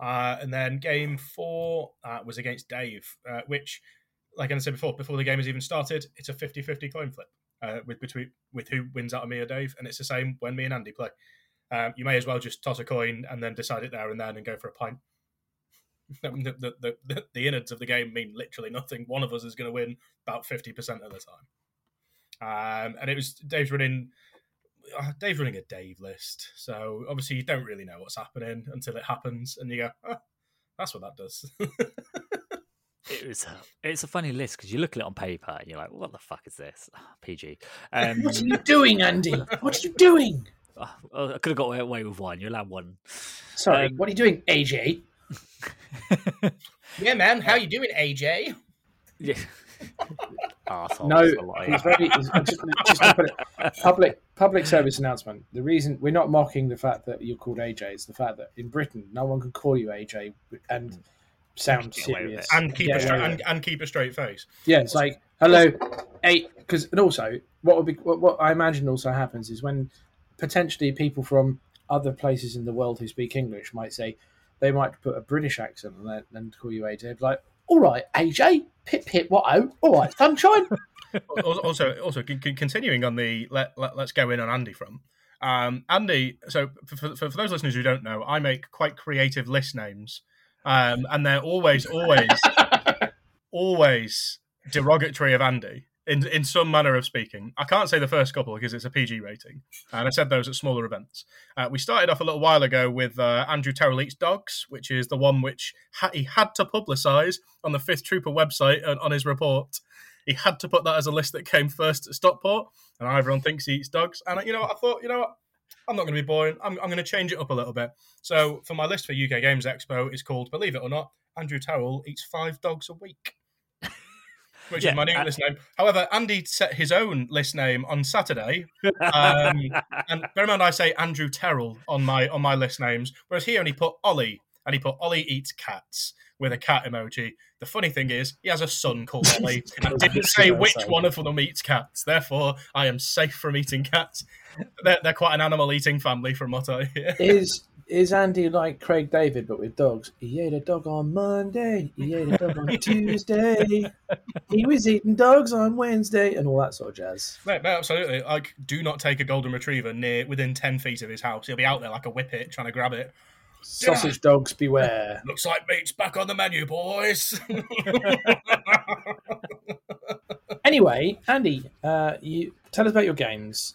And then game 4 was against Dave, which... Like I said before the game has even started, it's a 50-50 coin flip with who wins out of me or Dave, and it's the same when me and Andy play. You may as well just toss a coin and then decide it there and then and go for a pint. The innards of the game mean literally nothing. One of us is going to win about 50% of the time. And it was Dave's running a Dave list, so obviously you don't really know what's happening until it happens, and you go, that's what that does. It's a funny list because you look at it on paper and you're like, what the fuck is this? PG. What are you doing, Andy? What are you doing? I could have got away with one. You're allowed one. Sorry, what are you doing, AJ? Yeah, man. How you doing, AJ? Yeah. Arsehole. Public service announcement. The reason we're not mocking the fact that you're called AJ is the fact that in Britain, no one can call you AJ and... sound serious and keep a straight face. Yeah, it's like hello, hey, because and also what I imagine also happens is when potentially people from other places in the world who speak English might say they might put a British accent on that and call you AJ, like all right AJ, pip pip what oh, all right sunshine. also continuing on the let's go in on Andy from. Andy. So for those listeners who don't know, I make quite creative list names. And they're always derogatory of Andy in some manner of speaking. I can't say the first couple because it's a PG rating, and I said those at smaller events. We started off a little while ago with Andrew Terrell-Eat's Dogs, which is the one which he had to publicise on the Fifth Trooper website and on his report. He had to put that as a list that came first at Stockport, and everyone thinks he eats dogs. And you know what? I thought, you know what? I'm not going to be boring. I'm going to change it up a little bit. So for my list for UK Games Expo, it's called, believe it or not, Andrew Terrell eats 5 dogs a week, which is my new list name. However, Andy set his own list name on Saturday. And bear in mind I say Andrew Terrell on my list names, whereas he only put Ollie, and he put Ollie eats cats with a cat emoji. The funny thing is he has a son called Ollie and didn't say which one of them eats cats. Therefore, I am safe from eating cats. They're quite an animal-eating family from what I hear. Is Andy like Craig David, but with dogs? He ate a dog on Monday. He ate a dog on Tuesday. He was eating dogs on Wednesday, and all that sort of jazz. No, absolutely. Like, do not take a golden retriever within 10 feet of his house. He'll be out there like a whippet trying to grab it. Sausage dogs beware. Looks like meat's back on the menu, boys. Anyway, Andy, you tell us about your games.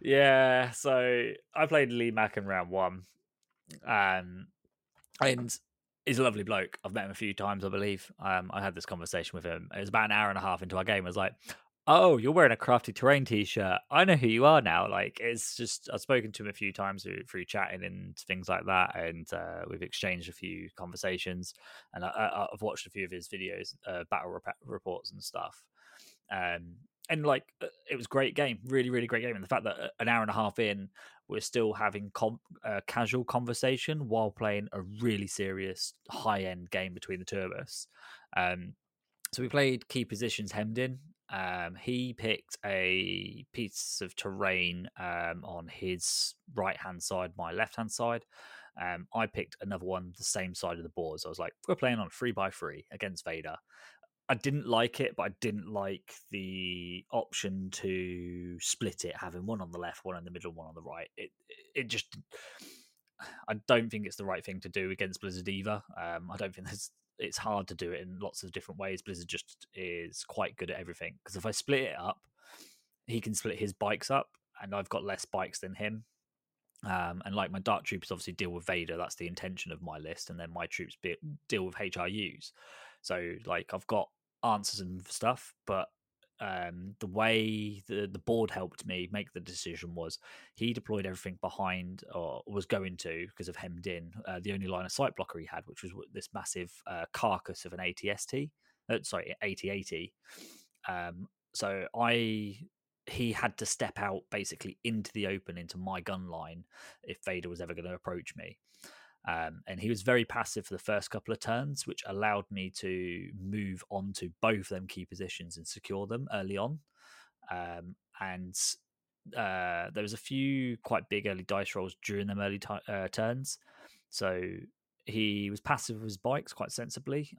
Yeah, so I played Lee Macken round 1, and he's a lovely bloke. I've met him a few times, I believe. I had this conversation with him. It was about an hour and a half into our game. I was like, oh, you're wearing a Crafty Terrain t-shirt. I know who you are now. Like, it's just, I've spoken to him a few times through chatting and things like that. And we've exchanged a few conversations, and I've watched a few of his videos, battle reports and stuff. And like, it was a great game, really, really great game. And the fact that an hour and a half in, we're still having casual conversation while playing a really serious high-end game between the two of us. So we played Key Positions Hemmed In. He picked a piece of terrain on his right-hand side, my left-hand side. I picked another one the same side of the board. So I was like, we're playing on 3x3 against Vader. I didn't like it, but I didn't like the option to split it, having one on the left, one in the middle, one on the right. It just, I don't think it's the right thing to do against Blizzard either. I don't think it's hard to do it in lots of different ways. Blizzard just is quite good at everything, because if I split it up, he can split his bikes up, and I've got less bikes than him. And like my Dark Troopers obviously deal with Vader, that's the intention of my list, and then my troops deal with HRUs. So like, I've got answers and stuff, but the way the board helped me make the decision was he deployed everything behind, or was going to, because of Hemmed In, the only line of sight blocker he had, which was this massive carcass of an ATST, sorry, AT-AT. So he had to step out basically into the open, into my gun line, if Vader was ever going to approach me. And he was very passive for the first couple of turns, which allowed me to move on to both them key positions and secure them early on. And there was a few quite big early dice rolls during them early turns. So he was passive with his bikes quite sensibly,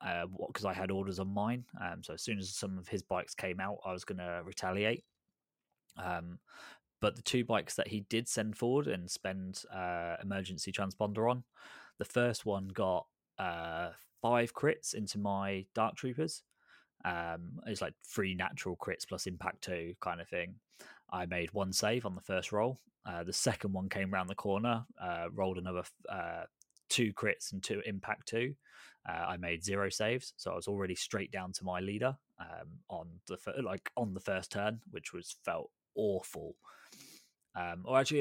because I had orders on mine. So as soon as some of his bikes came out, I was going to retaliate. But the two bikes that he did send forward and spend emergency transponder on, the first one got 5 crits into my Dark Troopers. It's like 3 natural crits plus impact 2 kind of thing. I made 1 save on the first roll. The second one came around the corner, rolled another 2 crits and 2 impact 2. I made 0 saves, so I was already straight down to my leader on the first turn, which felt awful. Or actually,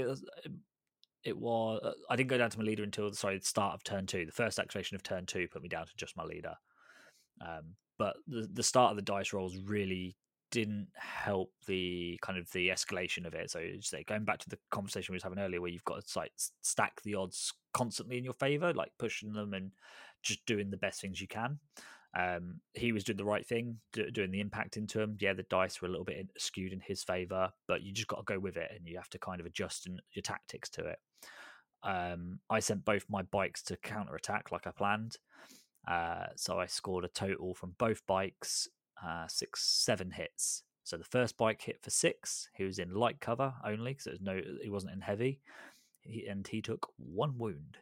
it was I didn't go down to my leader until the start of turn 2. The first activation of turn 2 put me down to just my leader. But the start of the dice rolls really didn't help the kind of the escalation of it. So going back to the conversation we were having earlier, where you've got to stack the odds constantly in your favor, like pushing them and just doing the best things you can. He was doing the right thing, doing the impact into him. Yeah, the dice were a little bit skewed in his favour, but you just got to go with it, and you have to kind of adjust your tactics to it. I sent both my bikes to counterattack like I planned. So I scored a total from both bikes, 6, 7 hits. So the first bike hit for 6. He was in light cover only, because he wasn't in heavy, and he took 1 wound.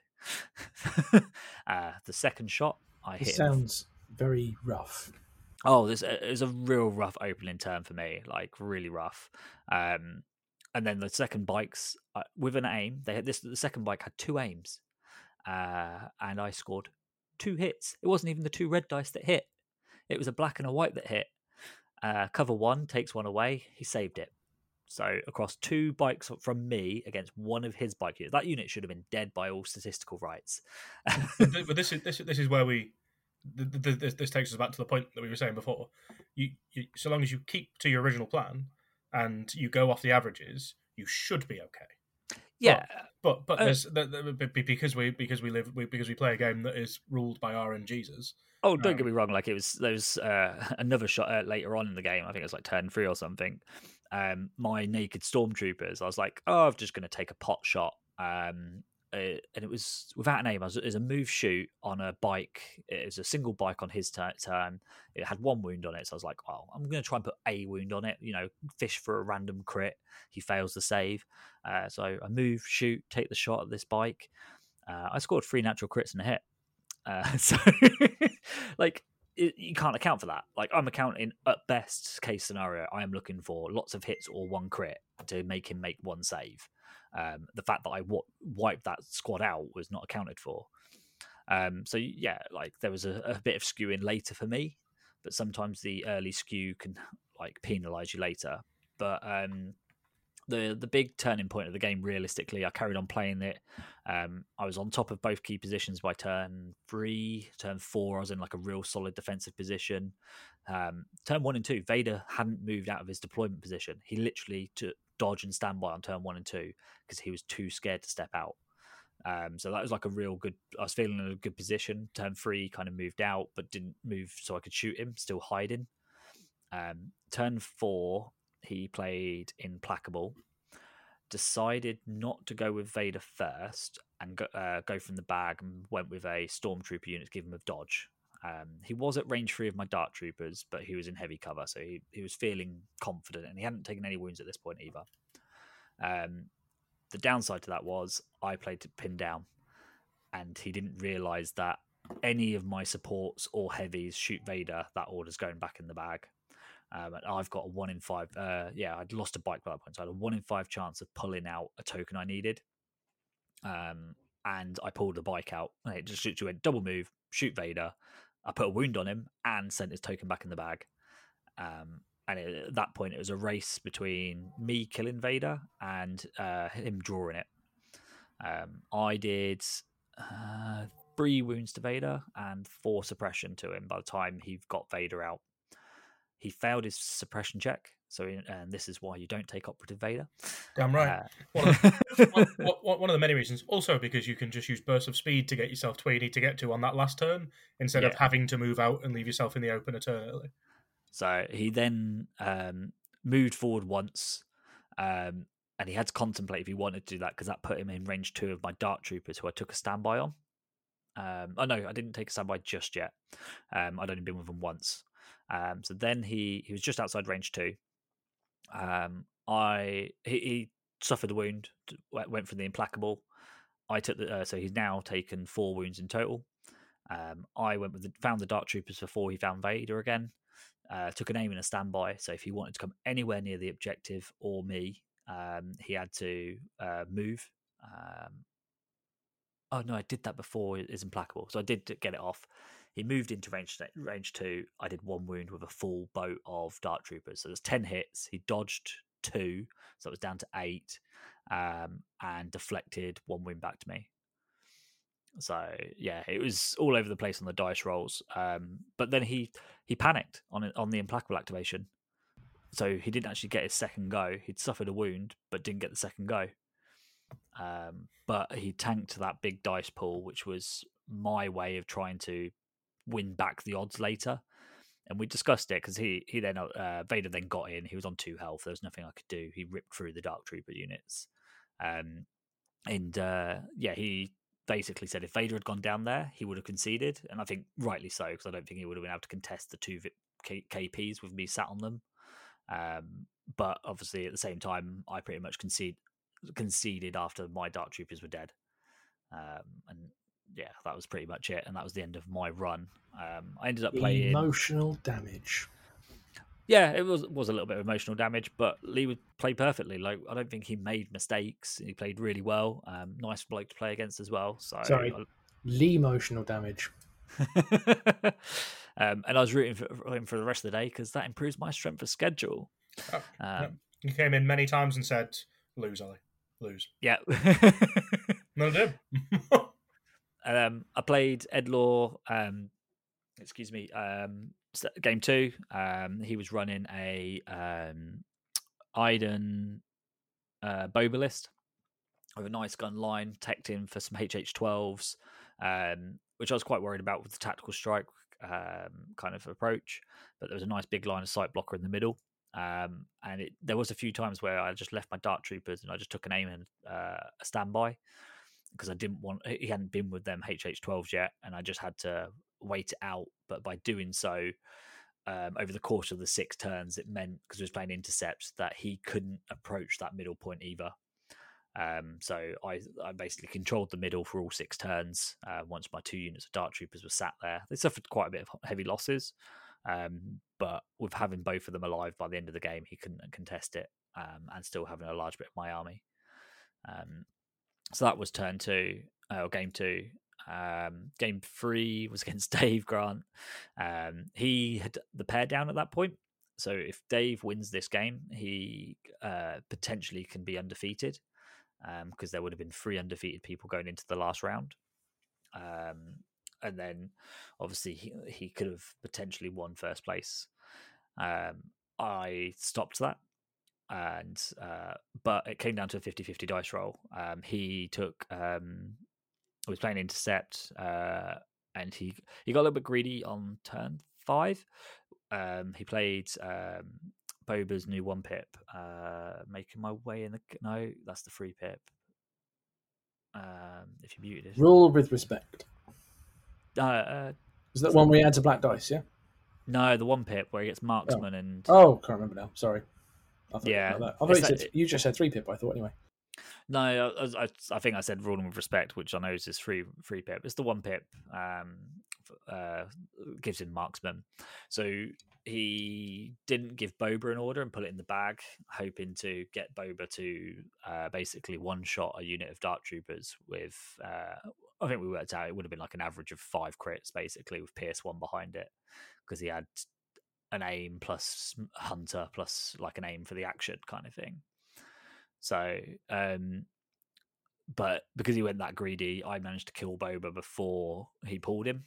The second shot, I hit. Sounds very rough. Oh, this is a real rough opening turn for me, like really rough. And then the second bikes with an aim. They had this. The second bike had 2 aims, and I scored 2 hits. It wasn't even the 2 red dice that hit. It was a black and a white that hit. Cover 1 takes 1 away. He saved it. So across 2 bikes from me against 1 of his bike units, that unit should have been dead by all statistical rights. But this is where we. This takes us back to the point that we were saying before. You so long as you keep to your original plan and you go off the averages, you should be okay. Yeah, but because we play a game that is ruled by RNGs. Oh, don't get me wrong. Like, there was another shot later on in the game. I think it was like turn 3 or something. My naked stormtroopers. I was like, oh, I'm just going to take a pot shot. And it was without an aim. It was a move shoot on a bike. It was a single bike on his turn. It had 1 wound on it. So I was like, oh, I'm going to try and put a wound on it, fish for a random crit. He fails the save. So I move, shoot, take the shot at this bike. I scored 3 natural crits and a hit. So like, you can't account for that. Like, I'm accounting at best case scenario. I am looking for lots of hits or 1 crit to make him make 1 save. The fact that I wiped that squad out was not accounted for. So yeah, like, there was a bit of skewing later for me, but sometimes the early skew can like penalize you later. But the big turning point of the game, realistically, I carried on playing it. I was on top of both key positions by turn 3. Turn 4, I was in like a real solid defensive position. Turn 1 and 2, Vader hadn't moved out of his deployment position. He literally took dodge and standby on turn 1 and 2 because he was too scared to step out. So that was like a real good, I was feeling in a good position. Turn 3 kind of moved out, but didn't move so I could shoot him, still hiding. Turn 4... he played Implacable, decided not to go with Vader first and go from the bag and went with a Stormtrooper unit to give him a dodge. He was at range 3 of my Dark Troopers, but he was in heavy cover, so he was feeling confident, and he hadn't taken any wounds at this point either. The downside to that was I played to pin down, and he didn't realise that any of my supports or heavies shoot Vader, that order's going back in the bag. And I've got a 1 in 5. I'd lost a bike by that point, so I had a 1 in 5 chance of pulling out a token I needed. And I pulled the bike out, and it just literally went double move, shoot Vader. I put a wound on him and sent his token back in the bag. At that point, it was a race between me killing Vader and him drawing it. I did 3 wounds to Vader and 4 suppression to him by the time he got Vader out. He failed his suppression check, and this is why you don't take Operative Vader. Damn right. One of the many reasons. Also because you can just use bursts of speed to get yourself to where you need to get to on that last turn, instead of having to move out and leave yourself in the open a turn early. So he then moved forward once, and he had to contemplate if he wanted to do that, because that put him in range 2 of my Dark Troopers, who I took a standby on. I didn't take a standby just yet. I'd only been with him once. So then he was just outside range 2. He suffered a wound, went for the Implacable. I took so he's now taken 4 wounds in total. I went with found the Dark Troopers before he found Vader again. Took an aim and a standby. So if he wanted to come anywhere near the objective or me, he had to move. I did that before his Implacable, so I did get it off. He moved into range 2. I did 1 wound with a full boat of Dark Troopers. So there's 10 hits. He dodged 2, so it was down to 8, and deflected 1 wound back to me. So, yeah, it was all over the place on the dice rolls. But then he panicked on the Implacable activation. So he didn't actually get his second go. He'd suffered a wound, but didn't get the second go. But he tanked that big dice pool, which was my way of trying to win back the odds later, and we discussed it because he then Vader then got in. He was on 2 health. There was nothing I could do. He ripped through the Dark Trooper units, he basically said if Vader had gone down there, he would have conceded, and I think rightly so, because I don't think he would have been able to contest the 2 KPs with me sat on them. But obviously at the same time, I pretty much conceded after my Dark Troopers were dead, and that was pretty much it, and that was the end of my run. I ended up playing emotional damage. Yeah, it was a little bit of emotional damage, but Lee would play perfectly. Like, I don't think he made mistakes. He played really well. Nice bloke to play against as well. So sorry, Lee emotional damage. And I was rooting for him for the rest of the day because that improves my strength of schedule. You came in many times and said, "Lose, Ollie, lose." Yeah, no, do. I played Ed Law, game 2. He was running a Iden Boba list with a nice gun line, teched in for some HH12s, which I was quite worried about with the tactical strike kind of approach. But there was a nice big line of sight blocker in the middle. There was a few times where I just left my Dark Troopers and I just took an aim and a standby, because I didn't want, he hadn't been with them HH12s yet, and I just had to wait it out. But by doing so, over the course of the 6 turns, it meant, because he was playing intercepts, that he couldn't approach that middle point either. So I basically controlled the middle for all 6 turns. Once my 2 units of Dark Troopers were sat there, they suffered quite a bit of heavy losses, but with having both of them alive by the end of the game, he couldn't contest it, and still having a large bit of my army. So that was game 2. Game 3 was against Dave Grant. He had the pair down at that point. So if Dave wins this game, he potentially can be undefeated, because there would have been 3 undefeated people going into the last round. And then, obviously, he could have potentially won first place. I stopped that, and but it came down to a 50-50 dice roll. He took... I was playing Intercept, and he got a little bit greedy on turn 5. He played Boba's new 1-pip, making my way in the... No, that's the 3-pip. If you muted it. Rule with respect. Is that one we add to black dice, yeah? No, the 1-pip where he gets marksman and... Oh, can't remember now, sorry. You just said 3-pip, I thought, anyway. No, I think I said ruling with respect, which I know is 3-pip. It's the 1-pip, gives him marksman. So he didn't give Boba an order and put it in the bag, hoping to get Boba to basically one-shot a unit of Dark Troopers with... I think we worked out it would have been like an average of 5 crits, basically, with PS1 behind it, because he had an aim plus Hunter plus like an aim for the action kind of thing. So, but because he went that greedy, I managed to kill Boba before he pulled him.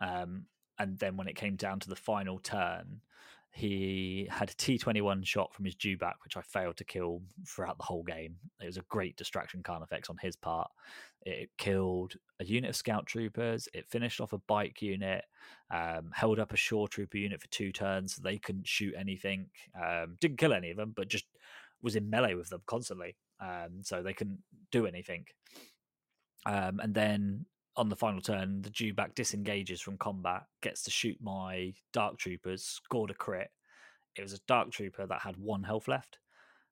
And then when it came down to the final turn, he had a T21 shot from his dewback, which I failed to kill throughout the whole game. It was a great distraction Carnifex on his part. It killed a unit of scout troopers. It finished off a bike unit, held up a shore trooper unit for 2 turns. So they couldn't shoot anything. Didn't kill any of them, but just was in melee with them constantly. So they couldn't do anything. And then on the final turn, the dewback disengages from combat, gets to shoot my Dark Troopers, scored a crit. It was a Dark Trooper that had 1 health left.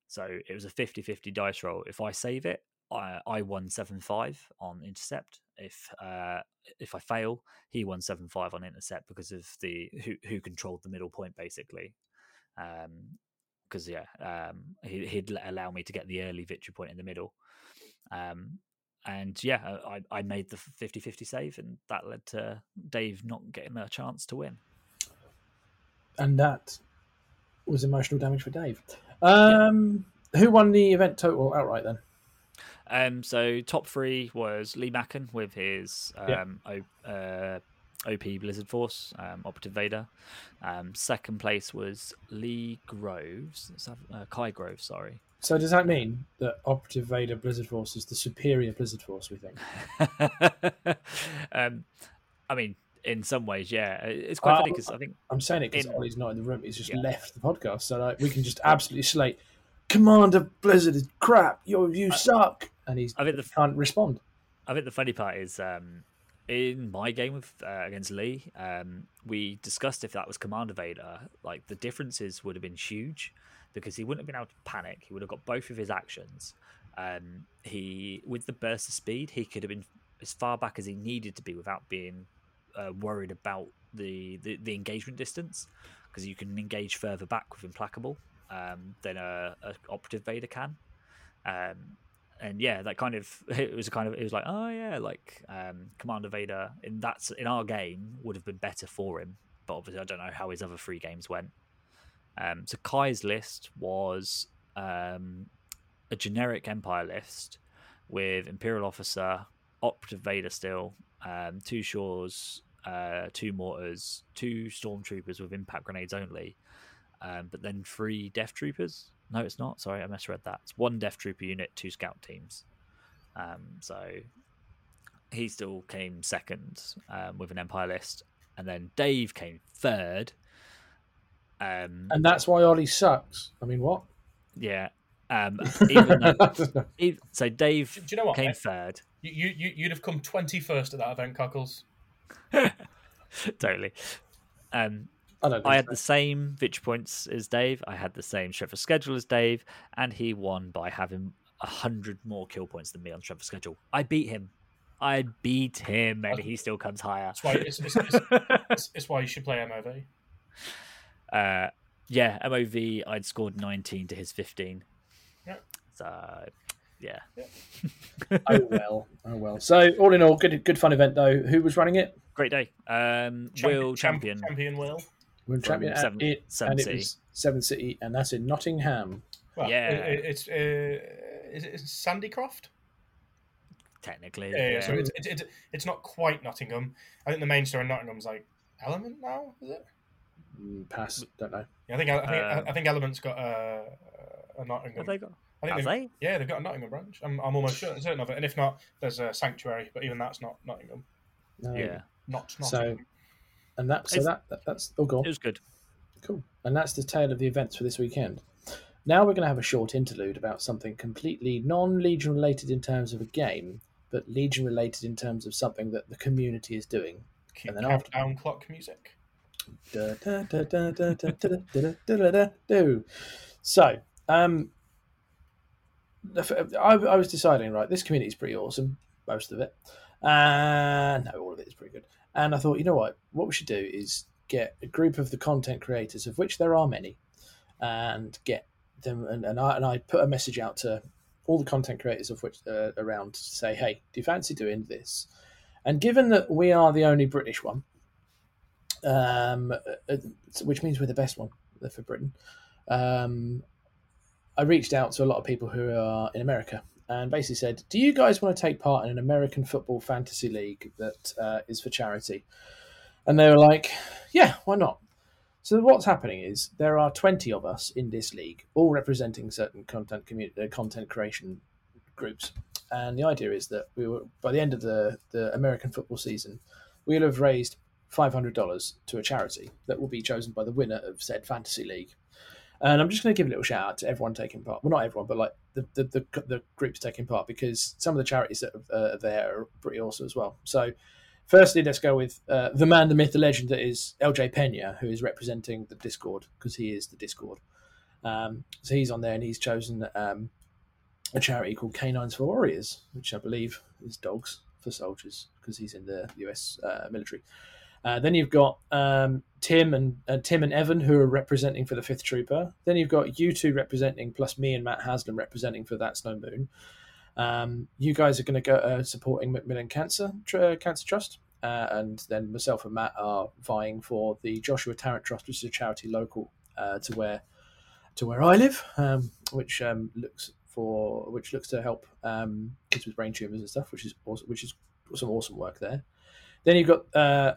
So it was a 50-50 dice roll. If I save it, I won 7-5 on Intercept. If I fail, he won 7-5 on Intercept because of the who controlled the middle point, basically. Because, he'd allow me to get the early victory point in the middle. And I made the 50-50 save, and that led to Dave not getting a chance to win. And that was emotional damage for Dave. Who won the event total outright then? So top 3 was Lee Macken with his OP Blizzard Force, Operative Vader. Second place was Lee Groves. Kai Groves, sorry. So does that mean that Operative Vader Blizzard Force is the superior Blizzard Force, we think? I mean, in some ways, yeah. It's quite funny because I think... I'm saying it because Ollie's not in the room. He's just left the podcast. So we can just absolutely slate, Commander Blizzard is crap. You suck. And he can't respond. I think the funny part is in my game against Lee, we discussed if that was Commander Vader, like the differences would have been huge. Because he wouldn't have been able to panic. He would have got both of his actions. With the burst of speed, he could have been as far back as he needed to be without being worried about the engagement distance, because you can engage further back with Implacable than a Operative Vader can. Commander Vader in our game would have been better for him. But obviously, I don't know how his other 3 games went. So Kai's list was a generic Empire list with Imperial Officer, Operative Vader still, 2 Shores, 2 Mortars, 2 Stormtroopers with impact grenades only, but then 3 Death Troopers. No, it's not. Sorry, I misread that. It's 1 Death Trooper unit, 2 Scout teams. So he still came second with an Empire list. And then Dave came third. And that's why Ollie sucks. I mean, what? Yeah. So Dave came third. You'd have come 21st at that event, Cockles. Totally. I had the same victory points as Dave. I had the same strength of schedule as Dave, and he won by having 100 more kill points than me on strength of schedule. I beat him, and he still comes higher. That's why it's why you should play MOV. MOV, I'd scored 19 to his 15. Yep. So Yeah. Oh well. So all in all, good fun event though. Who was running it? Great day. Will Champion Will Champion Seven City, and that's in Nottingham. Well, yeah, it's Sandycroft. Technically, yeah. So it's not quite Nottingham. I think the main store in Nottingham's like Element now, is it? Pass, don't know. Yeah, I think Element's got a Nottingham. Have they got? They've got a Nottingham branch. I'm almost certain of it. And if not, there's a Sanctuary, but even that's not Nottingham. No. Yeah, not Nottingham. So, and that's all gone. It was good. Cool. And that's the tale of the events for this weekend. Now we're going to have a short interlude about something completely non-Legion related in terms of a game, but Legion related in terms of something that the community is doing. And then after down clock music. So, I was deciding, right, this community is pretty awesome, most of it. All of it is pretty good. And I thought, you know what we should do is get a group of the content creators, of which there are many, and get them. And I put a message out to all the content creators of which around to say, hey, do you fancy doing this? And given that we are the only British one, which means we're the best one for Britain, I reached out to a lot of people who are in America and basically said, do you guys want to take part in an American football fantasy league that is for charity? And they were like, yeah, why not? So what's happening is there are 20 of us in this league, all representing certain content creation groups. And the idea is that by the end of the American football season, we'll have raised $500 to a charity that will be chosen by the winner of said fantasy league. And I'm just going to give a little shout out to everyone taking part. Well, not everyone, but like the groups taking part, because some of the charities that are there are pretty awesome as well. So firstly, let's go with the man, the myth, the legend that is LJ Pena, who is representing the Discord, because he is the Discord. So he's on there and he's chosen a charity called Canines for Warriors, which I believe is dogs for soldiers, because he's in the US military. Then you've got Tim and Evan, who are representing for the Fifth Trooper. Then you've got you two representing, plus me and Matt Haslam representing for That's No Moon. You guys are going to go supporting Macmillan Cancer Trust, and then myself and Matt are vying for the Joshua Tarrant Trust, which is a charity local to where I live, which looks to help kids with brain tumours and stuff, which is some awesome work there. Then you've got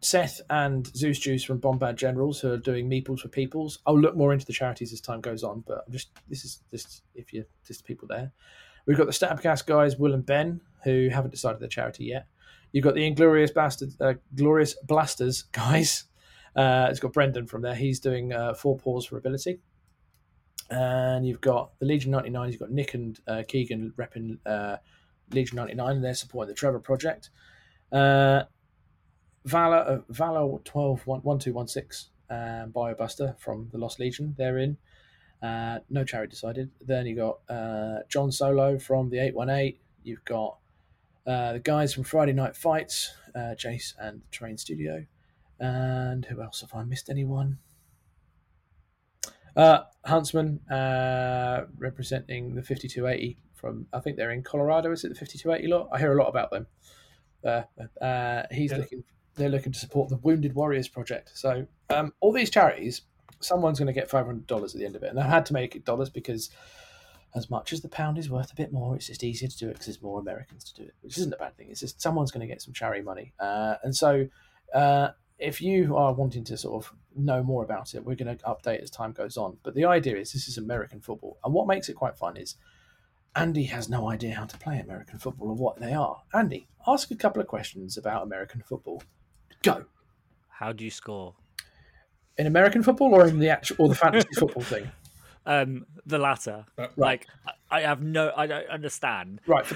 Seth and Zeus Juice from Bombad Generals, who are doing Meeples for Peoples. I'll look more into the charities as time goes on, but this is if you're just people there. We've got the Stabcast guys, Will and Ben, who haven't decided their charity yet. You've got the Inglorious Blasters guys. It's got Brendan from there. He's doing Four Paws for Ability. And you've got the Legion 99. You've got Nick and Keegan repping Legion 99, and they're supporting the Trevor Project. Valor 121216 Biobuster from the Lost Legion, they're in. No charity decided. Then you got John Solo from the 818. You've got the guys from Friday Night Fights, Jace and the Terrain Studio. And who else, have I missed anyone? Huntsman representing the 5280 from, I think they're in Colorado. Is it the 5280 lot? I hear a lot about them. They're looking to support the Wounded Warriors Project. So all these charities, someone's going to get $500 at the end of it, and I had to make it dollars because as much as the pound is worth a bit more, it's just easier to do it because there's more Americans to do it, which isn't a bad thing. It's just someone's going to get some charity money, and so if you are wanting to sort of know more about it, we're going to update as time goes on. But the idea is this is American football, and what makes it quite fun is Andy has no idea how to play American football or what they are. Andy, ask a couple of questions about American football. Go. How do you score? In American football or in the actual or the fantasy football thing? The latter. Right. Like I don't understand. Right.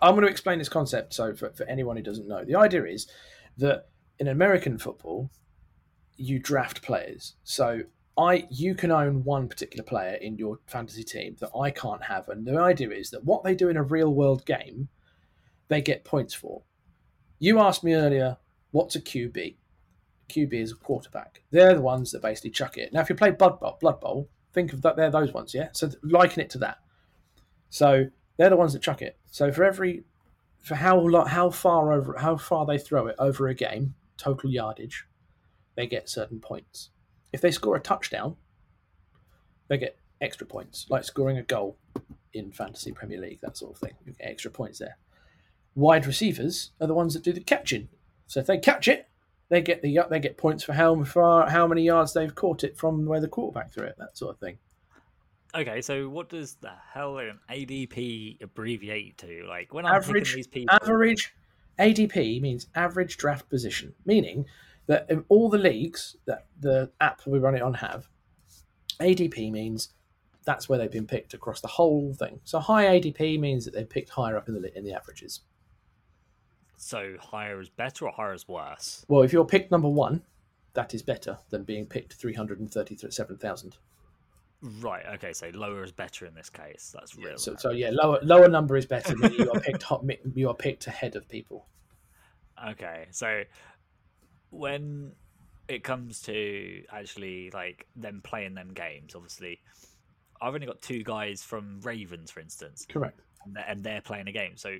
I'm going to explain this concept. So for anyone who doesn't know, the idea is that in American football, you draft players. So you can own one particular player in your fantasy team that I can't have. And the idea is that what they do in a real world game, they get points for. You asked me earlier, what's a QB? QB is a quarterback. They're the ones that basically chuck it. Now, if you play Blood Bowl, think of that. They're those ones, yeah? So liken it to that. So They're the ones that chuck it. So for how far they throw it over a game, total yardage, they get certain points. If they score a touchdown, they get extra points, like scoring a goal in Fantasy Premier League, that sort of thing. You get extra points there. Wide receivers are the ones that do the catching. So if they catch it, they get points for how many yards they've caught it from where the quarterback threw it, that sort of thing. Okay, so what does the hell an ADP abbreviate to? Like when I'm picking these people, average ADP means average draft position, meaning that in all the leagues that the app we run it on have, ADP means that's where they've been picked across the whole thing. So high ADP means that they're picked higher up in the averages. So higher is better or higher is worse? Well, if you're picked number one, that is better than being picked 337,000. Right. Okay. So lower is better in this case. That's real. So yeah, lower number is better than you are picked. You are picked ahead of people. Okay. So when it comes to actually like them playing them games, obviously, I've only got two guys from Ravens, for instance. Correct. And they're playing a game. So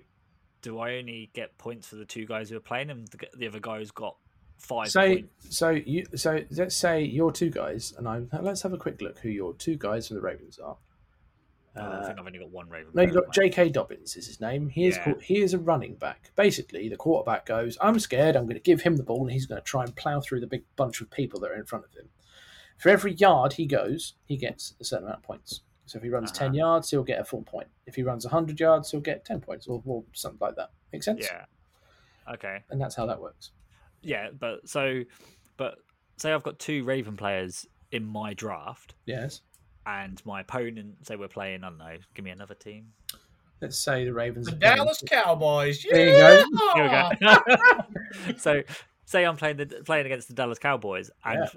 do I only get points for the two guys who are playing, and the other guy's got 5 points? So let's say your two guys, and let's have a quick look who your two guys from the Ravens are. I think I've only got one Raven. No, you've got J.K. Dobbins is his name. He is a running back. Basically, the quarterback goes, I'm scared, I'm going to give him the ball, and he's going to try and plough through the big bunch of people that are in front of him. For every yard he goes, he gets a certain amount of points. So if he runs 10 yards, he'll get a full point. If he runs 100 yards, he'll get 10 points or something like that. Make sense? Yeah. Okay. And that's how that works. Yeah, but say I've got two Raven players in my draft. Yes. And my opponent, say we're playing, I don't know, give me another team. Let's say the Ravens. The Dallas Cowboys. Yeah! There you go. Here we go. So say I'm playing against the Dallas Cowboys and... Yeah.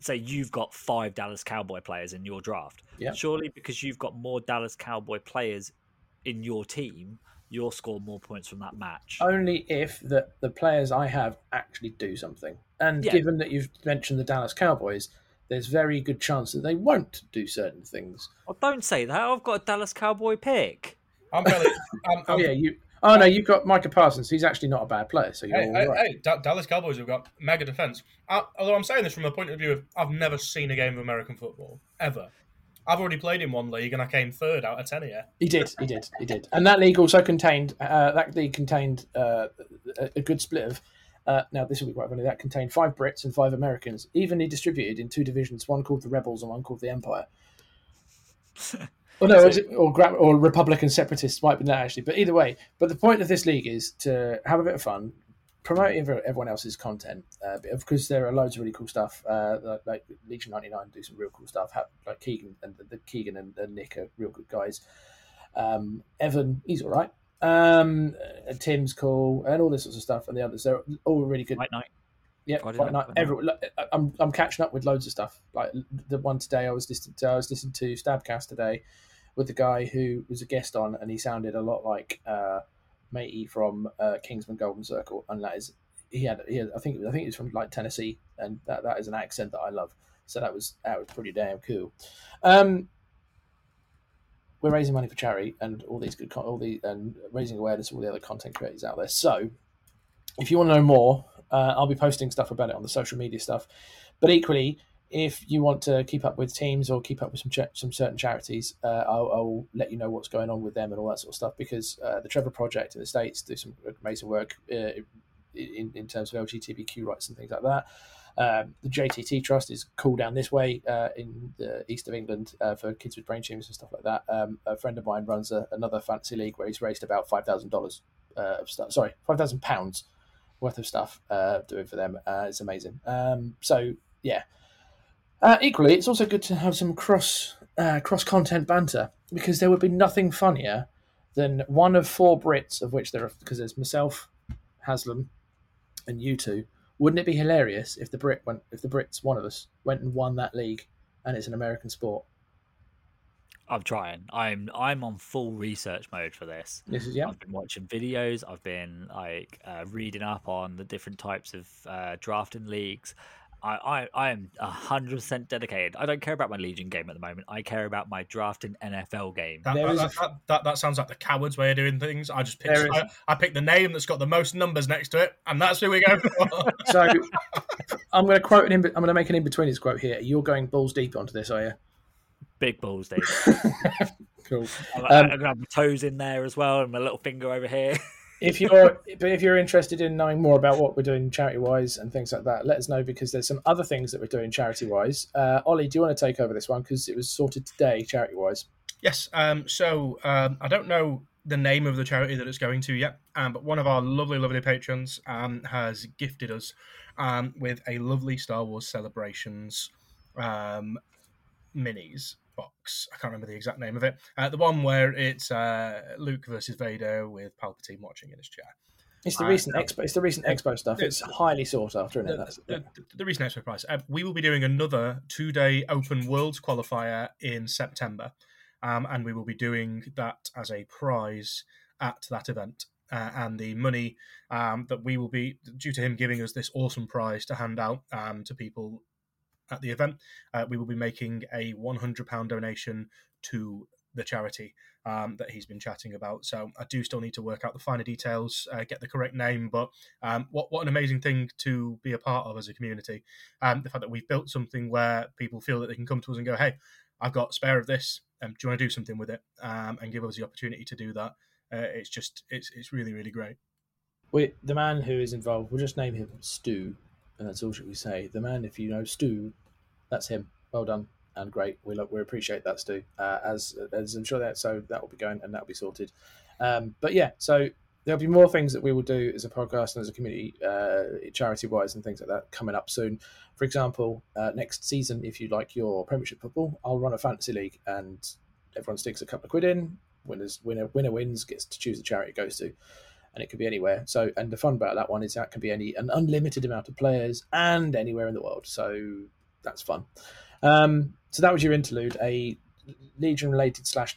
Say you've got 5 Dallas Cowboy players in your draft. Yep. Surely because you've got more Dallas Cowboy players in your team, you'll score more points from that match. Only if the players I have actually do something. And given that you've mentioned the Dallas Cowboys, there's very good chance that they won't do certain things. Well, don't say that. I've got a Dallas Cowboy pick. I'm really... Oh, no, you've got Micah Parsons. He's actually not a bad player. So you're right. Dallas Cowboys have got mega defence. Although I'm saying this from a point of view of I've never seen a game of American football, ever. I've already played in one league and I came 3rd out of 10 here. He did. And that league also contained, a good split of, now this will be quite funny, that contained 5 Brits and 5 Americans, evenly distributed in 2 divisions, one called the Rebels and one called the Empire. Well, no, or Republican separatists might be that actually, but either way. But the point of this league is to have a bit of fun, promote everyone else's content, because there are loads of really cool stuff. Like Legion 99 do some real cool stuff. Like Keegan and Nick are real good guys. Evan, he's all right. Tim's cool, and all this sorts of stuff, and the others. They're all really good. White Knight. Yeah, I'm catching up with loads of stuff. Like the one today, I was listening to Stabcast today with the guy who was a guest on, and he sounded a lot like Matey from Kingsman Golden Circle, and that is I think he was from like Tennessee, and that is an accent that I love. So that was pretty damn cool. We're raising money for charity and all these, and raising awareness of all the other content creators out there. So if you want to know more. I'll be posting stuff about it on the social media stuff. But equally, if you want to keep up with teams or keep up with some certain charities, I'll let you know what's going on with them and all that sort of stuff, because the Trevor Project in the States do some amazing work in terms of LGBTQ rights and things like that. The JTT Trust is cool down this way in the east of England for kids with brain tumours and stuff like that. A friend of mine runs another fantasy league where he's raised about £5,000 worth of stuff doing for them. It's amazing. Equally, it's also good to have some cross content banter, because there would be nothing funnier than one of 4 Brits, of which there are, because there's myself, Haslam, and you two. Wouldn't it be hilarious if the Brits, one of us, went and won that league, and it's an American sport? I'm trying. I'm on full research mode for this. I've been watching videos. I've been reading up on the different types of drafting leagues, I am 100% dedicated. I don't care about my Legion game at the moment. I care about my drafting NFL game. That sounds like the coward's way of doing things. I just picked, I picked the name that's got the most numbers next to it, and that's who we go for. So I'm going to quote I'm going to make an in-betweeners quote here. You're going balls deep onto this, are you? Big balls deep. Cool. I'm going to have my toes in there as well, and my little finger over here. If you're interested in knowing more about what we're doing charity-wise and things like that, let us know, because there's some other things that we're doing charity-wise. Ollie, do you want to take over this one, because it was sorted today charity-wise? Yes. So I don't know the name of the charity that it's going to yet, but one of our lovely, lovely patrons has gifted us with a lovely Star Wars Celebrations minis box. I can't remember the exact name of it. The one where it's Luke versus Vader with Palpatine watching in his chair. It's the recent Expo stuff. It's highly sought after, isn't it? The recent Expo prize. We will be doing another 2-day Open Worlds qualifier in September, and we will be doing that as a prize at that event. And the money that we will be, due to him giving us this awesome prize to hand out to people at the event, we will be making a £100 donation to the charity that he's been chatting about. So I do still need to work out the finer details, get the correct name, but what an amazing thing to be a part of as a community. The fact that we've built something where people feel that they can come to us and go, hey, I've got spare of this, do you want to do something with it? And give us the opportunity to do that. It's really, really great. The man who is involved, we'll just name him Stu. And that's all we say. The man, if you know Stu, that's him. Well done and great. We appreciate that, Stu. As I'm sure that, so that will be going and that will be sorted. But yeah, so there'll be more things that we will do as a podcast and as a community, charity-wise and things like that coming up soon. For example, next season, if you like your Premiership football, I'll run a fantasy league and everyone sticks a couple of quid in. Winner wins, gets to choose the charity it goes to. And it could be anywhere. So, and the fun about that one is that can be an unlimited amount of players and anywhere in the world. So that's fun. So that was your interlude, a Legion-related /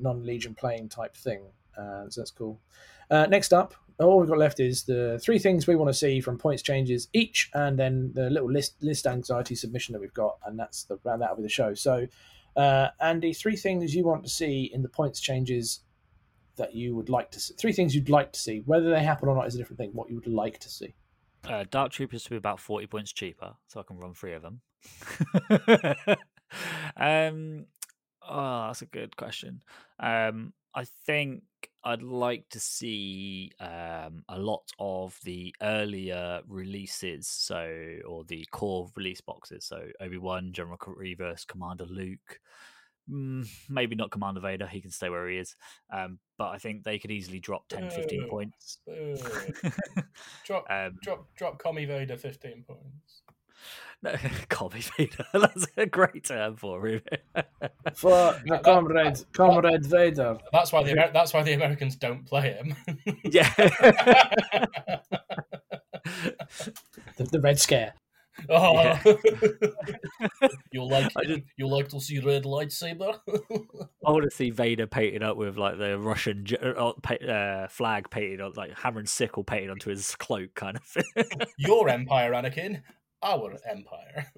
non-Legion playing type thing. So that's cool. Next up, all we've got left is the 3 things we want to see from points changes each, and then the little list anxiety submission that we've got, and that'll be the show. So, Andy, 3 things you want to see in the points changes that you would like to see. 3 things you'd like to see. Whether they happen or not is a different thing. What you would like to see. Dark Troopers to be about 40 points cheaper, so I can run 3 of them. That's a good question. I think I'd like to see a lot of the earlier releases, or the core release boxes, so Obi-Wan, General Grievous, Commander Luke, maybe not Commander Vader, he can stay where he is, but I think they could easily drop 10, 15 points. Drop Commie Vader 15 points. No, Commie Vader, that's a great term for him. For Comrade Vader. That's why the Americans don't play him. Yeah. the Red Scare. Oh. Yeah. You'll like to see red lightsaber. I want to see Vader painted up with like the Russian flag painted on, like hammer and sickle painted onto his cloak, kind of thing. Your empire, Anakin. Our empire.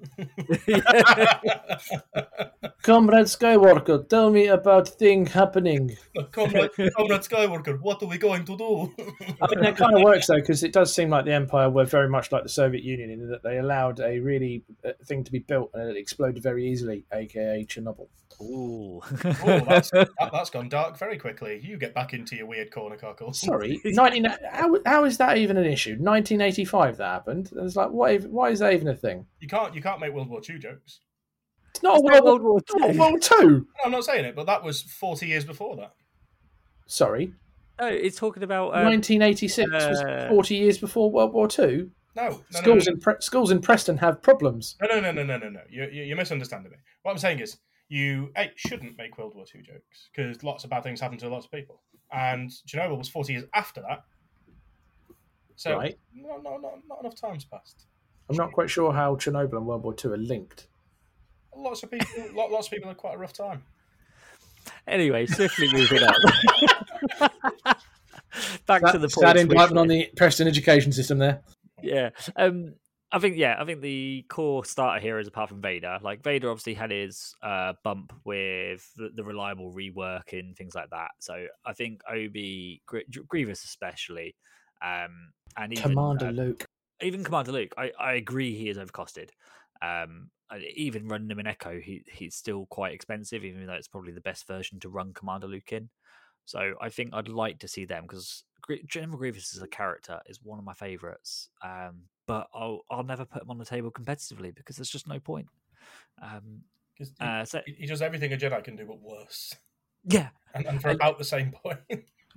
Comrade Skywalker, tell me about thing happening. Comrade Skywalker, what are we going to do? I mean, that kind of works though, because it does seem like the Empire were very much like the Soviet Union in that they allowed a really thing to be built and it exploded very easily, aka Chernobyl. Ooh. That's gone dark very quickly. You get back into your weird corner, Cockle. Sorry. How is that even an issue? 1985 that happened. It's like, why is that even a thing? You can't make World War II jokes. It's not World War II. I'm not saying it, but that was 40 years before that. Sorry. No, it's talking about 1986 was 40 years before World War II. No. Schools in Preston have problems. No. You're misunderstanding me. What I'm saying is, you shouldn't make World War II jokes because lots of bad things happened to lots of people. And Chernobyl was 40 years after that. So right. Not enough time's passed. I'm not quite sure how Chernobyl and World War II are linked. Lots of people had quite a rough time. Anyway, swiftly moving up. Back to the point. Sad indictment on the Preston education system there. Yeah. I think the core starter heroes, apart from Vader, like Vader obviously had his bump with the reliable rework and things like that. So I think Obi, Grievous especially, and even Commander Luke. Even Commander Luke, I agree he is overcosted. Even running him in Echo, he's still quite expensive, even though it's probably the best version to run Commander Luke in. So I think I'd like to see them, because General Grievous as a character is one of my favourites. But I'll never put him on the table competitively because there's just no point. He does everything a Jedi can do, but worse. Yeah. And for about the same point.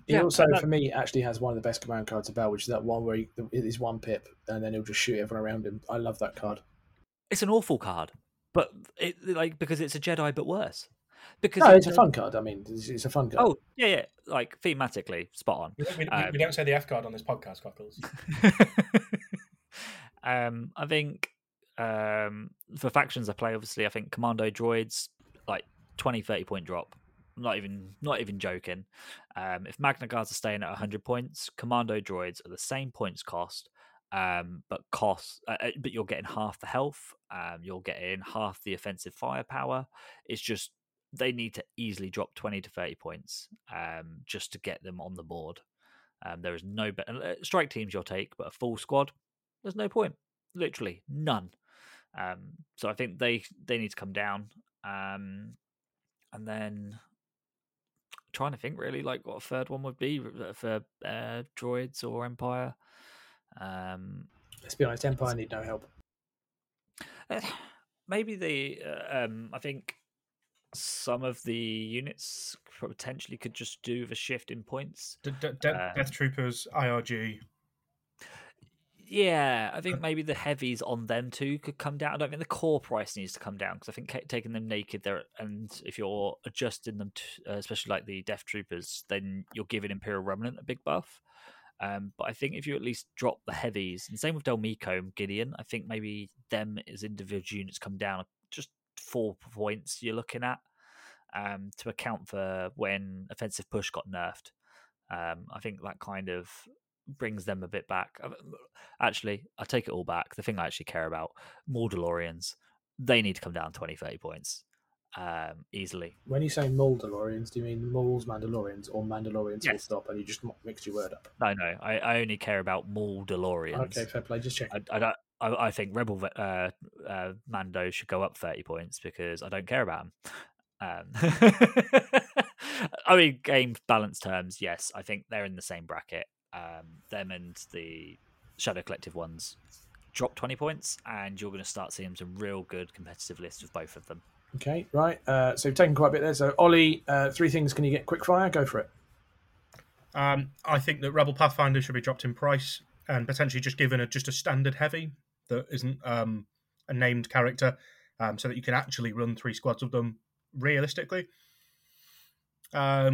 For me, actually has one of the best command cards about, which is that one where it is one pip, and then he'll just shoot everyone around him. I love that card. It's an awful card, but because it's a Jedi, but worse. It's a fun card. I mean, it's a fun card. Oh, yeah. Like, thematically, spot on. We don't say the F card on this podcast, Cockles. I think for factions I play, obviously, I think Commando Droids, like 20, 30 point drop. Not even joking. If Magna Guards are staying at 100 points, Commando Droids are the same points cost, but you're getting half the health, you're getting half the offensive firepower. It's just they need to easily drop 20 to 30 points just to get them on the board. There is no better strike teams you'll take, but a full squad, there's no point, literally none. So I think they need to come down. And then trying to think really like what a third one would be for droids or Empire. Let's be honest, Empire need no help. Maybe I think some of the units potentially could just do with a shift in points. Death Troopers, IRG. Yeah, I think maybe the heavies on them too could come down. I don't think the core price needs to come down, because I think taking them naked there, and if you're adjusting them, to, especially like the Death Troopers, then you're giving Imperial Remnant a big buff. But I think if you at least drop the heavies, and same with Delmico and Gideon, I think maybe them as individual units come down just 4 points you're looking at to account for when Offensive Push got nerfed. I think that kind of brings them a bit back. Actually, I take it all back. The thing I actually care about, Maldalorians, they need to come down 20, 30 points easily. When you say Maldalorians, do you mean Mauls Mandalorians or Mandalorians? Yes. Full stop, and you just mixed your word up. No, I only care about Maldalorians. Okay, fair play. Just check. I think Rebel Mando should go up 30 points because I don't care about him. I mean, game balance terms, yes, I think they're in the same bracket. Them and the Shadow Collective ones drop 20 points, and you're going to start seeing some real good competitive lists with both of them. Okay, right. So you've taken quite a bit there. So, Ollie, three things can you get quick fire? Go for it. I think that Rebel Pathfinder should be dropped in price and potentially just given just a standard heavy that isn't a named character, so that you can actually run three squads of them realistically. I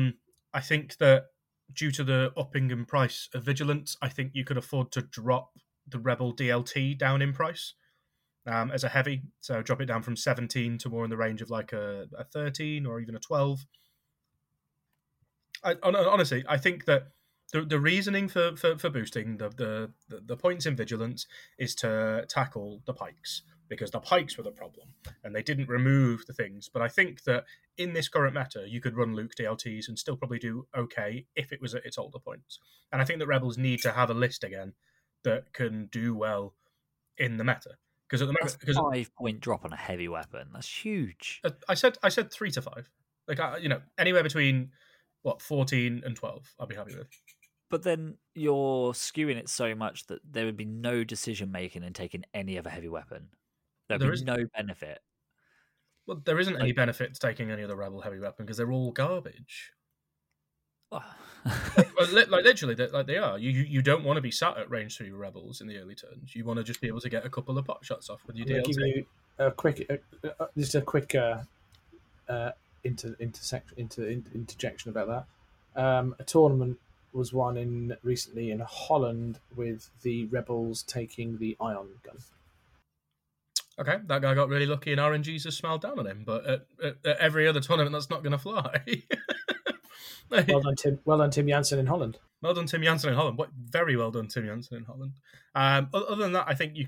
think that due to the upping in price of Vigilance, I think you could afford to drop the Rebel DLT down in price as a heavy. So drop it down from 17 to more in the range of like a 13 or even a 12. Honestly, I think that the reasoning for boosting the points in Vigilance is to tackle the pikes, because the pikes were the problem and they didn't remove the things. But I think that in this current meta, you could run Luke DLTs and still probably do okay if it was at its older points. And I think that Rebels need to have a list again that can do well in the meta. Because at the moment, that's 5 point drop on a heavy weapon, that's huge. I said 3 to 5, like anywhere between 14 and 12, I'd be happy with. But then you're skewing it so much that there would be no decision making in taking any other heavy weapon. There is no benefit. Well, there isn't any benefit to taking any other Rebel heavy weapon because they're all garbage. Oh. Literally, they are. You don't want to be sat at range 3 Rebels in the early turns. You want to just be able to get a couple of pot shots off with your DLT. Give you a quick, just a quick interjection about that. A tournament was won recently in Holland with the Rebels taking the ion gun. Okay, that guy got really lucky and RNGs have smiled down on him, but at every other tournament, that's not going to fly. Well done, Tim. Well done, Tim Janssen in Holland. Well done, Tim Janssen in Holland. Very well done, Tim Janssen in Holland. Other than that, I think you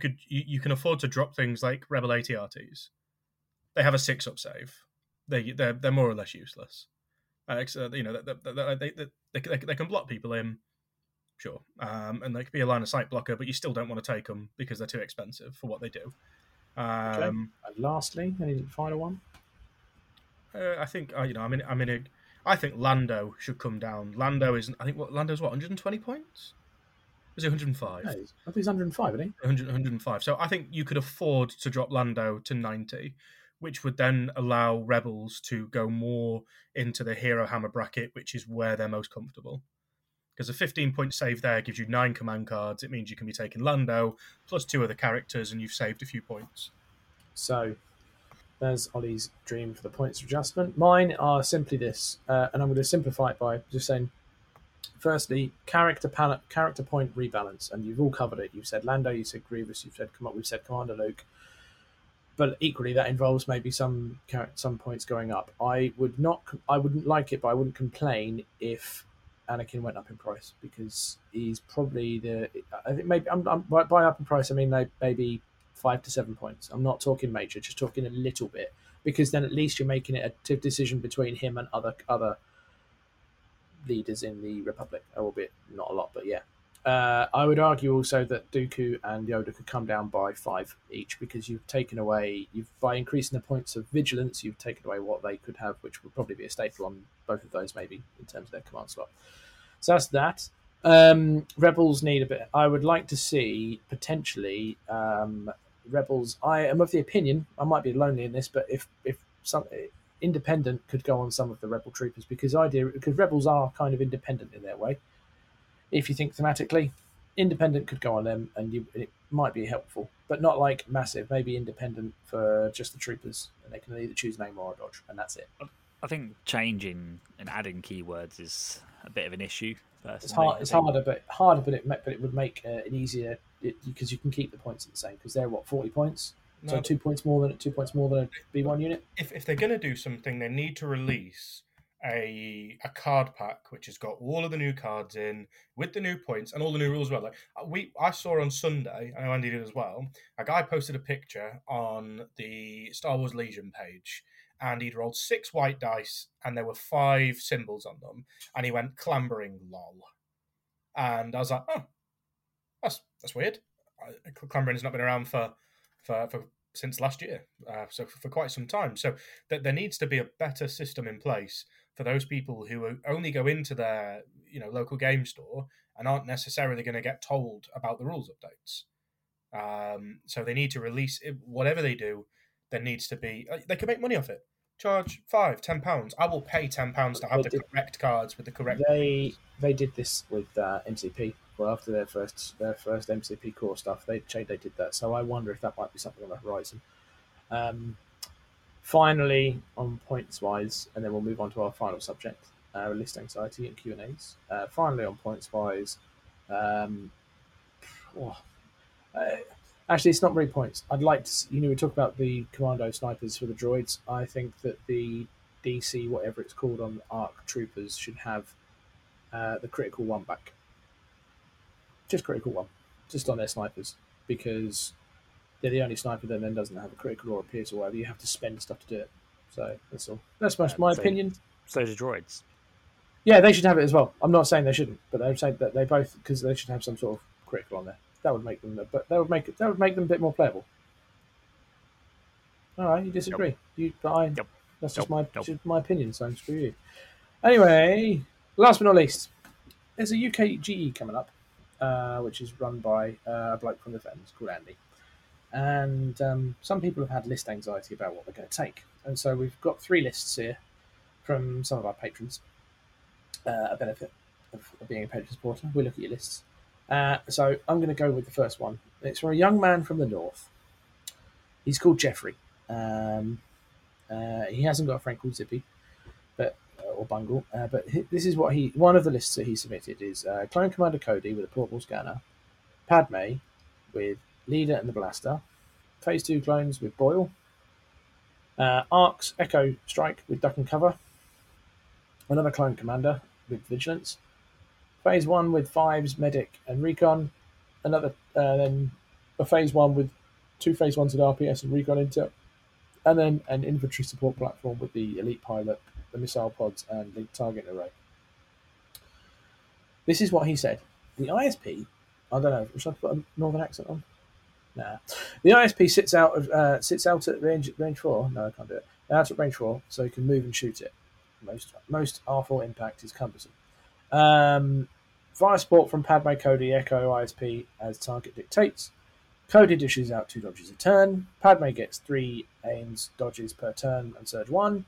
can afford to drop things like Rebel ATRTs. They have a 6-up save. They're more or less useless. They can block people in, sure, and they can be a line of sight blocker, but you still don't want to take them because they're too expensive for what they do. Okay. And lastly, any final one? I think Lando should come down. Lando is, I think, what Lando's 120 points? Is it 105? No, I think he's 105, isn't he? 105. So I think you could afford to drop Lando to 90, which would then allow Rebels to go more into the Hero Hammer bracket, which is where they're most comfortable. Because a 15-point save there gives you 9 command cards. It means you can be taking Lando plus 2 other characters, and you've saved a few points. So there's Ollie's dream for the points adjustment. Mine are simply this, and I'm going to simplify it by just saying, firstly, character point rebalance, and you've all covered it. You've said Lando, you said Grievous, you've said we've said Commander Luke. But equally, that involves maybe some points going up. I wouldn't like it, but I wouldn't complain if Anakin went up in price, because he's probably I think maybe I'm by up in price, I mean like maybe 5 to 7 points. I'm not talking major, just talking a little bit, because then at least you're making it a decision between him and other leaders in the Republic, albeit not a lot, but yeah. I would argue also that Dooku and Yoda could come down by 5 each, because you've taken away, by increasing the points of vigilance, you've taken away what they could have, which would probably be a staple on both of those, maybe, in terms of their command slot. So that's that. Rebels need a bit. I would like to see, potentially, Rebels. I am of the opinion, I might be lonely in this, but if some independent could go on some of the Rebel troopers, because Rebels are kind of independent in their way. If you think thematically, independent could go on them, and it might be helpful, but not like massive. Maybe independent for just the troopers, and they can either choose name or a dodge, and that's it. I think changing and adding keywords is a bit of an issue. It's harder, but it would make it easier, because you can keep the points the same, because they're 40 points, no, so 2 points more than a B1 unit. If they're going to do something, they need to release a card pack which has got all of the new cards in with the new points and all the new rules as well. Like I saw on Sunday, I know Andy did as well, a guy posted a picture on the Star Wars Legion page, and he'd rolled 6 white dice and there were 5 symbols on them, and he went clambering lol. And I was like, oh, that's weird. Clambering has not been around for since last year, so for quite some time. So that there needs to be a better system in place for those people who only go into their local game store and aren't necessarily going to get told about the rules updates. So they need to release it, whatever they do. There needs to be, they can make money off it. Charge £10. I will pay £10 to have the correct cards with the correct. They did this with MCP. Well, after their first MCP core stuff, they did that. So I wonder if that might be something on the horizon. Finally, on points wise, and then we'll move on to our final subject, list anxiety and Q&As. Finally, on points wise, actually, it's not really points. I'd like to, we talk about the commando snipers for the droids. I think that the DC, whatever it's called on ARC troopers, should have the critical one back. Just critical one, just on their snipers, because they're the only sniper that then doesn't have a critical or a pierce or whatever. You have to spend stuff to do it. So that's all. That's my opinion. So do droids. Yeah, they should have it as well. I'm not saying they shouldn't, but I'm saying that they both, because they should have some sort of critical on there. That would make them, a bit more playable. All right, you disagree? Nope. Nope. That's just my opinion. So screw you. Anyway, last but not least, there's a UK GE coming up, which is run by a bloke from the Fens called Andy, and some people have had list anxiety about what they're going to take, and so we've got 3 lists here from some of our patrons. A benefit of being a patron supporter, we look at your lists. So I'm going to go with the first one. It's from a young man from the north. He's called Jeffrey. He hasn't got a friend called Zippy, or Bungle. But this is what one of the lists that he submitted is Clone Commander Cody with a portable scanner, Padme with Leader and the Blaster, Phase 2 clones with Boyle, Arcs Echo Strike with Duck and Cover, another Clone Commander, with Vigilance. Phase 1 with Fives, Medic, and Recon. Another, then a Phase 1 with two Phase 1s at RPS and Recon Intel. And then an infantry support platform with the Elite Pilot, the missile pods, and the target array. This is what he said. The ISP, I don't know, should I put a northern accent on? Nah. The ISP sits out at range 4. No, I can't do it. Out at range 4, so you can move and shoot it. Most R4 impact is cumbersome. Fire support from Padme, Cody, Echo, ISP as target dictates. Cody dishes out 2 dodges a turn. Padme gets 3 aims, dodges per turn, and surge 1.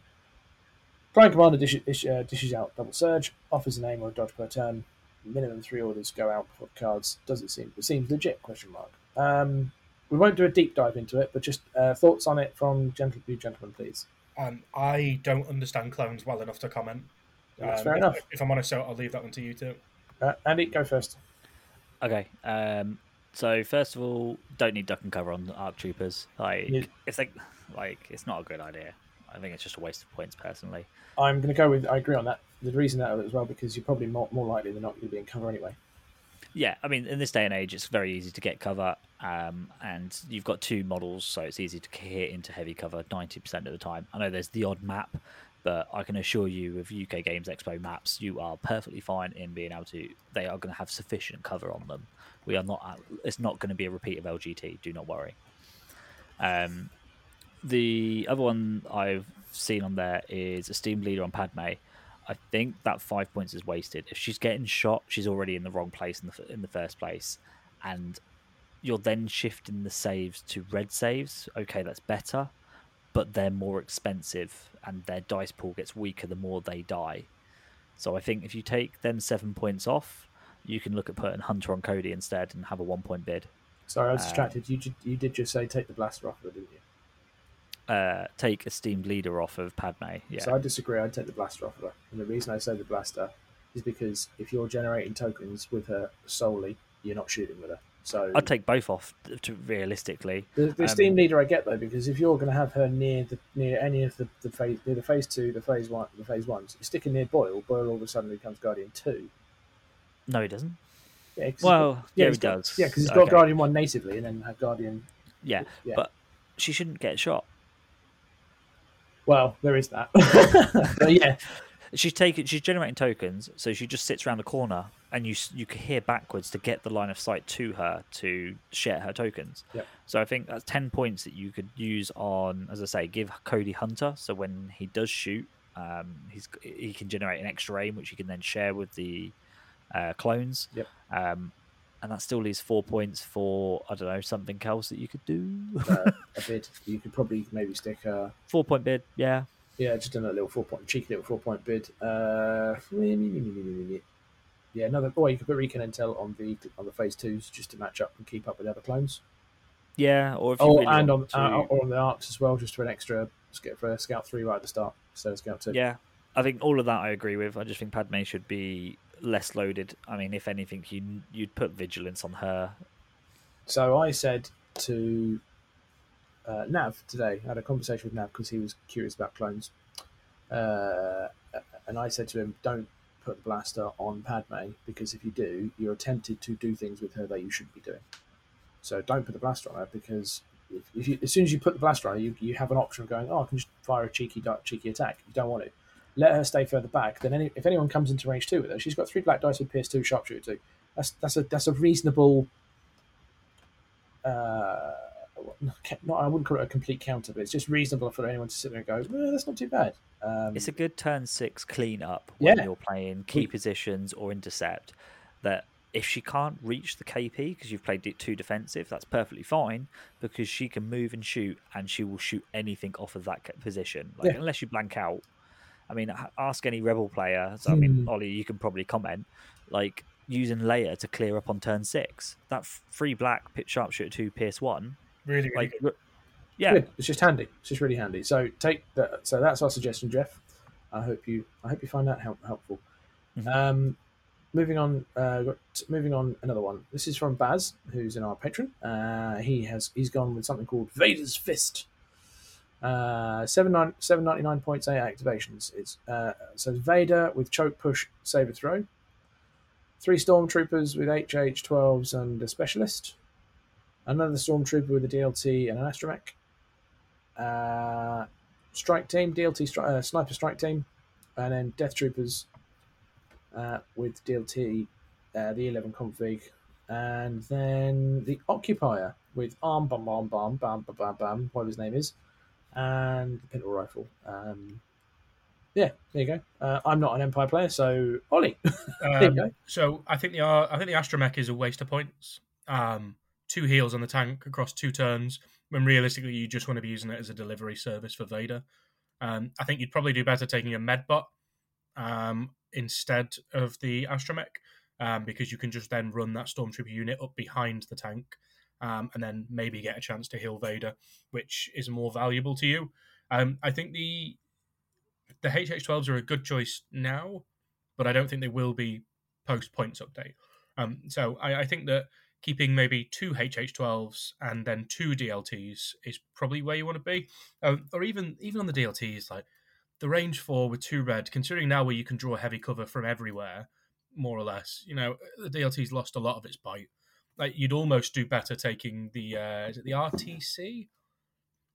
Clone Commander dishes out double surge, offers an aim or a dodge per turn. Minimum 3 orders go out before the cards. Does it seems legit? ? We won't do a deep dive into it, but just thoughts on it from gentlemen, please. I don't understand clones well enough to comment. That's fair enough. If I'm honest, I'll leave that one to you too. Andy, go first. Okay. So first of all, don't need duck and cover on the ARC Troopers. It's not a good idea. I think it's just a waste of points personally. I'm going to go with I agree on that. The reason that as well because you're probably more likely than not going to be in cover anyway. Yeah, I mean, in this day and age, it's very easy to get cover, and you've got two models, so it's easy to hit into heavy cover 90% of the time. I know there's the odd map, but I can assure you with UK Games Expo maps, you are perfectly fine in being able to... They are going to have sufficient cover on them. We are not. It's not going to be a repeat of LGT, do not worry. The other one I've seen on there is Esteemed Leader on Padme. I think that 5 points is wasted. If she's getting shot, she's already in the wrong place in the first place, and you're then shifting the saves to red saves. Okay, that's better, but they're more expensive, and their dice pool gets weaker the more they die. So I think if you take them 7 points off, you can look at putting Hunter on Cody instead and have a 1 point bid. Sorry, I was distracted. You did just say take the blaster off, didn't you? Take Esteemed Leader off of Padme. Yeah. So I disagree. I'd take the blaster off of her. And the reason I say the blaster is because if you're generating tokens with her solely, you're not shooting with her. So I'd take both off, realistically. The Esteemed Leader I get though, because if you're going to have her near any of the phase, near the phase 2, the phase 1, the phase 1s, you stick her near Boyle. Boyle all of a sudden becomes Guardian 2. No, he doesn't. Yeah, he does. Yeah, because he's got Guardian 1 natively, and then have Guardian. Yeah, but she shouldn't get shot. Well, there is that. But yeah, she's generating tokens, so she just sits around the corner, and you can hear backwards to get the line of sight to her to share her tokens. Yep. So I think that's 10 points that you could use on, as I say, give Cody Hunter. So when he does shoot, he can generate an extra aim, which he can then share with the clones. Yep. And that still leaves 4 points for, I don't know, something else that you could do. A bid. You could probably maybe stick a... 4-point bid, yeah. Yeah, just another little cheeky little 4-point bid. Yeah, another... Or you could put Recon Intel on the Phase 2s just to match up and keep up with the other clones. Yeah, or if you really and want on to... or on the ARCs as well, just for an extra... for a Scout 3 right at the start instead of Scout 2. Yeah, I think all of that I agree with. I just think Padme should be... less loaded. I mean, if anything, you'd put Vigilance on her. So I said to Nav today, I had a conversation with Nav because he was curious about clones, and I said to him, don't put Blaster on Padme, because if you do, you're tempted to do things with her that you shouldn't be doing. So don't put the Blaster on her, because if you, as soon as you put the Blaster on her, you have an option of going, I can just fire a cheeky attack. You don't want to. Let her stay further back. Then, if anyone comes into range 2 with her, she's got 3 black dice with PS2 sharpshooter 2. That's a reasonable. I wouldn't call it a complete counter, but it's just reasonable for anyone to sit there and go, well, that's not too bad. It's a good turn 6 clean up when you're playing key positions or intercept. That if she can't reach the KP because you've played it too defensive, that's perfectly fine, because she can move and shoot, and she will shoot anything off of that position, unless you blank out. I mean, ask any Rebel player. So, I mean, Ollie, you can probably comment. Like, using Leia to clear up on turn 6. That 3 black sharpshooter 2 PS1. Really, really good. Yeah. It's just handy. It's just really handy. So take that. So that's our suggestion, Jeff. I hope you find that helpful. Mm-hmm. Moving on. Another one. This is from Baz, who's in our patron. He's gone with something called Vader's Fist. 799 points, 8 activations. It's so Vader with choke, push, saber throw. 3 stormtroopers with HH-12s and a specialist. Another stormtrooper with a DLT and an astromech. Strike team, sniper strike team, and then death troopers with DLT, the 11 config, and then the occupier with arm, bam, bam, bam, bam, bam, bam, bam, whatever his name is, and the pintle rifle. Yeah, there you go. I'm not an Empire player, so Ollie. There you go. So I think the astromech is a waste of points. 2 heals on the tank across 2 turns, when realistically you just want to be using it as a delivery service for Vader. I think you'd probably do better taking a medbot instead of the astromech, because you can just then run that stormtrooper unit up behind the tank, and then maybe get a chance to heal Vader, which is more valuable to you. I think the HH-12s are a good choice now, but I don't think they will be post-points update. So I think that keeping maybe 2 HH-12s and then 2 DLTs is probably where you want to be. Or even on the DLTs, like the range 4 with 2 red, considering now where you can draw heavy cover from everywhere, more or less, you know, the DLT's lost a lot of its bite. Like you'd almost do better taking the, is it the RTC?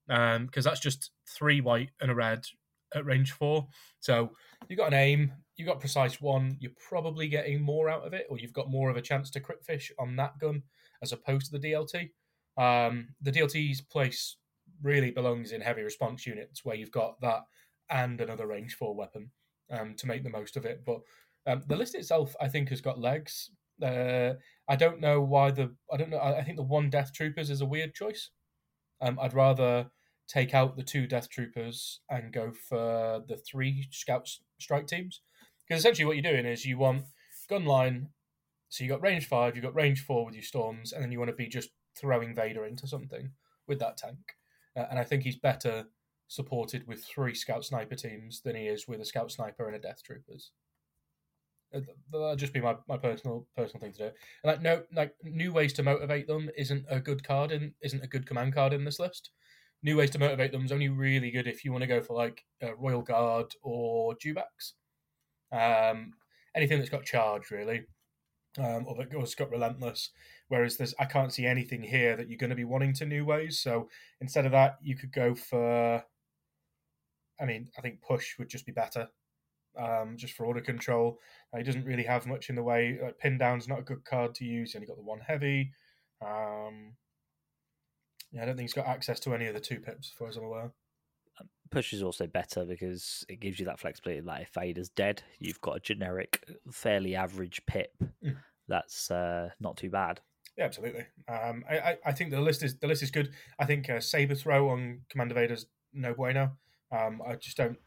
Because that's just 3 white and a red at range 4. So you've got an aim, you've got precise 1, you're probably getting more out of it, or you've got more of a chance to crit fish on that gun as opposed to the DLT. The DLT's place really belongs in heavy response units where you've got that and another range 4 weapon to make the most of it. But the list itself, I think, has got legs. I don't know why I think the 1 Death Troopers is a weird choice. I'd rather take out the 2 Death Troopers and go for the 3 Scouts strike teams. Because essentially what you're doing is you want gun line, so you got range 5, you've got range 4 with your storms, and then you want to be just throwing Vader into something with that tank. And I think he's better supported with 3 Scout Sniper teams than he is with a Scout Sniper and a Death Troopers. That'll just be my personal thing to do. And new ways to motivate them isn't a good command card in this list. New ways to motivate them is only really good if you want to go for like a Royal Guard or Dewbacks. Anything that's got charge, really, or that's got relentless. Whereas I can't see anything here that you're going to be wanting to new ways. So instead of that, you could go for. I mean, I think push would just be better, just for order control. He doesn't really have much in the way. Like, pin down's not a good card to use. You only got the 1 heavy. Yeah, I don't think he's got access to any of the 2 pips, as far as I'm aware. Push is also better because it gives you that flexibility. Like if Vader's dead, you've got a generic, fairly average pip. Mm. That's not too bad. Yeah, absolutely. I think the list is good. I think saber throw on Commander Vader's no bueno. I just don't.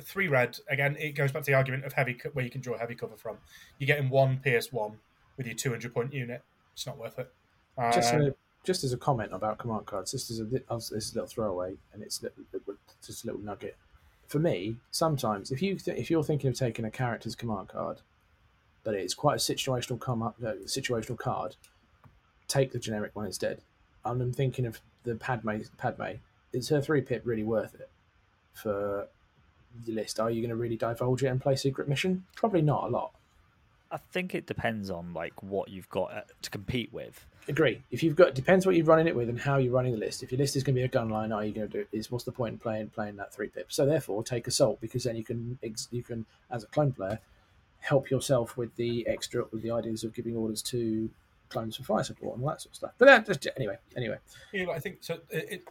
3 red again. It goes back to the argument of heavy, where you can draw heavy cover from. You're getting 1 PS1 with your 200-point unit. It's not worth it. Just as a comment about command cards, this is a little throwaway, and it's just a little nugget. For me, sometimes if you're thinking of taking a character's command card, but it's quite a situational card, take the generic one instead. I'm thinking of the Padme. Is her 3 pip really worth it for the list? Are you going to really divulge it and play Secret Mission? Probably not a lot. I think it depends on like what you've got to compete with. Agree. Depends what you're running it with and how you're running the list. If your list is going to be a gun line, are you going to do it? What's the point in playing that 3 pip? So therefore, take assault, because then you can as a clone player help yourself with the extra, with the ideas of giving orders to clones for fire support and all that sort of stuff. But anyway. Yeah, but I think so. It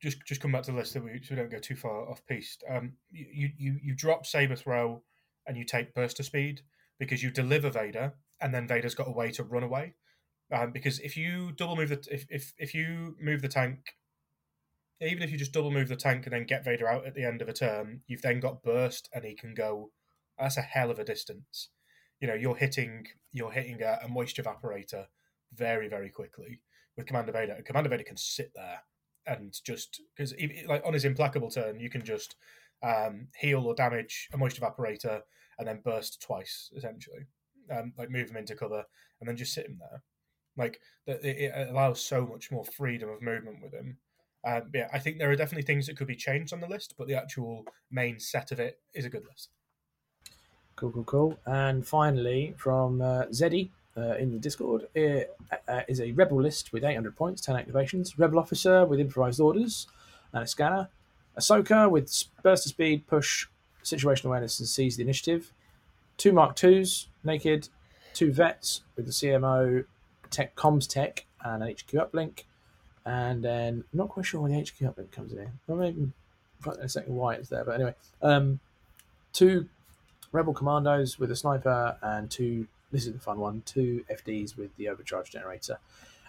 just come back to the list so we don't go too far off piste. You drop saber throw and you take burst of speed, because you deliver Vader, and then Vader's got a way to run away. Because if you double move if you move the tank, even if you just double move the tank and then get Vader out at the end of a turn, you've then got burst, and he can go. That's a hell of a distance. You know, you're hitting a moisture evaporator very, very quickly with Commander Vader. And Commander Vader can sit there and just, because like on his implacable turn, you can just heal or damage a moisture evaporator, and then burst twice, essentially. Like, move him into cover, and then just sit him there. Like, it allows so much more freedom of movement with him. Yeah, I think there are definitely things that could be changed on the list, but the actual main set of it is a good list. Cool. And finally, from Zeddy in the Discord, it is a Rebel list with 800 points, 10 activations, Rebel Officer with improvised orders and a scanner, Ahsoka with burst of speed, push, situational awareness and seize the initiative, 2 Mark 2s, naked, 2 vets with the CMO, tech, comms tech and an HQ uplink. And then, I'm not quite sure when the HQ uplink comes in here. I mean, not exactly why it's there, but anyway. 2 Rebel Commandos with a sniper and 2, this is the fun one, 2 FDs with the overcharge generator.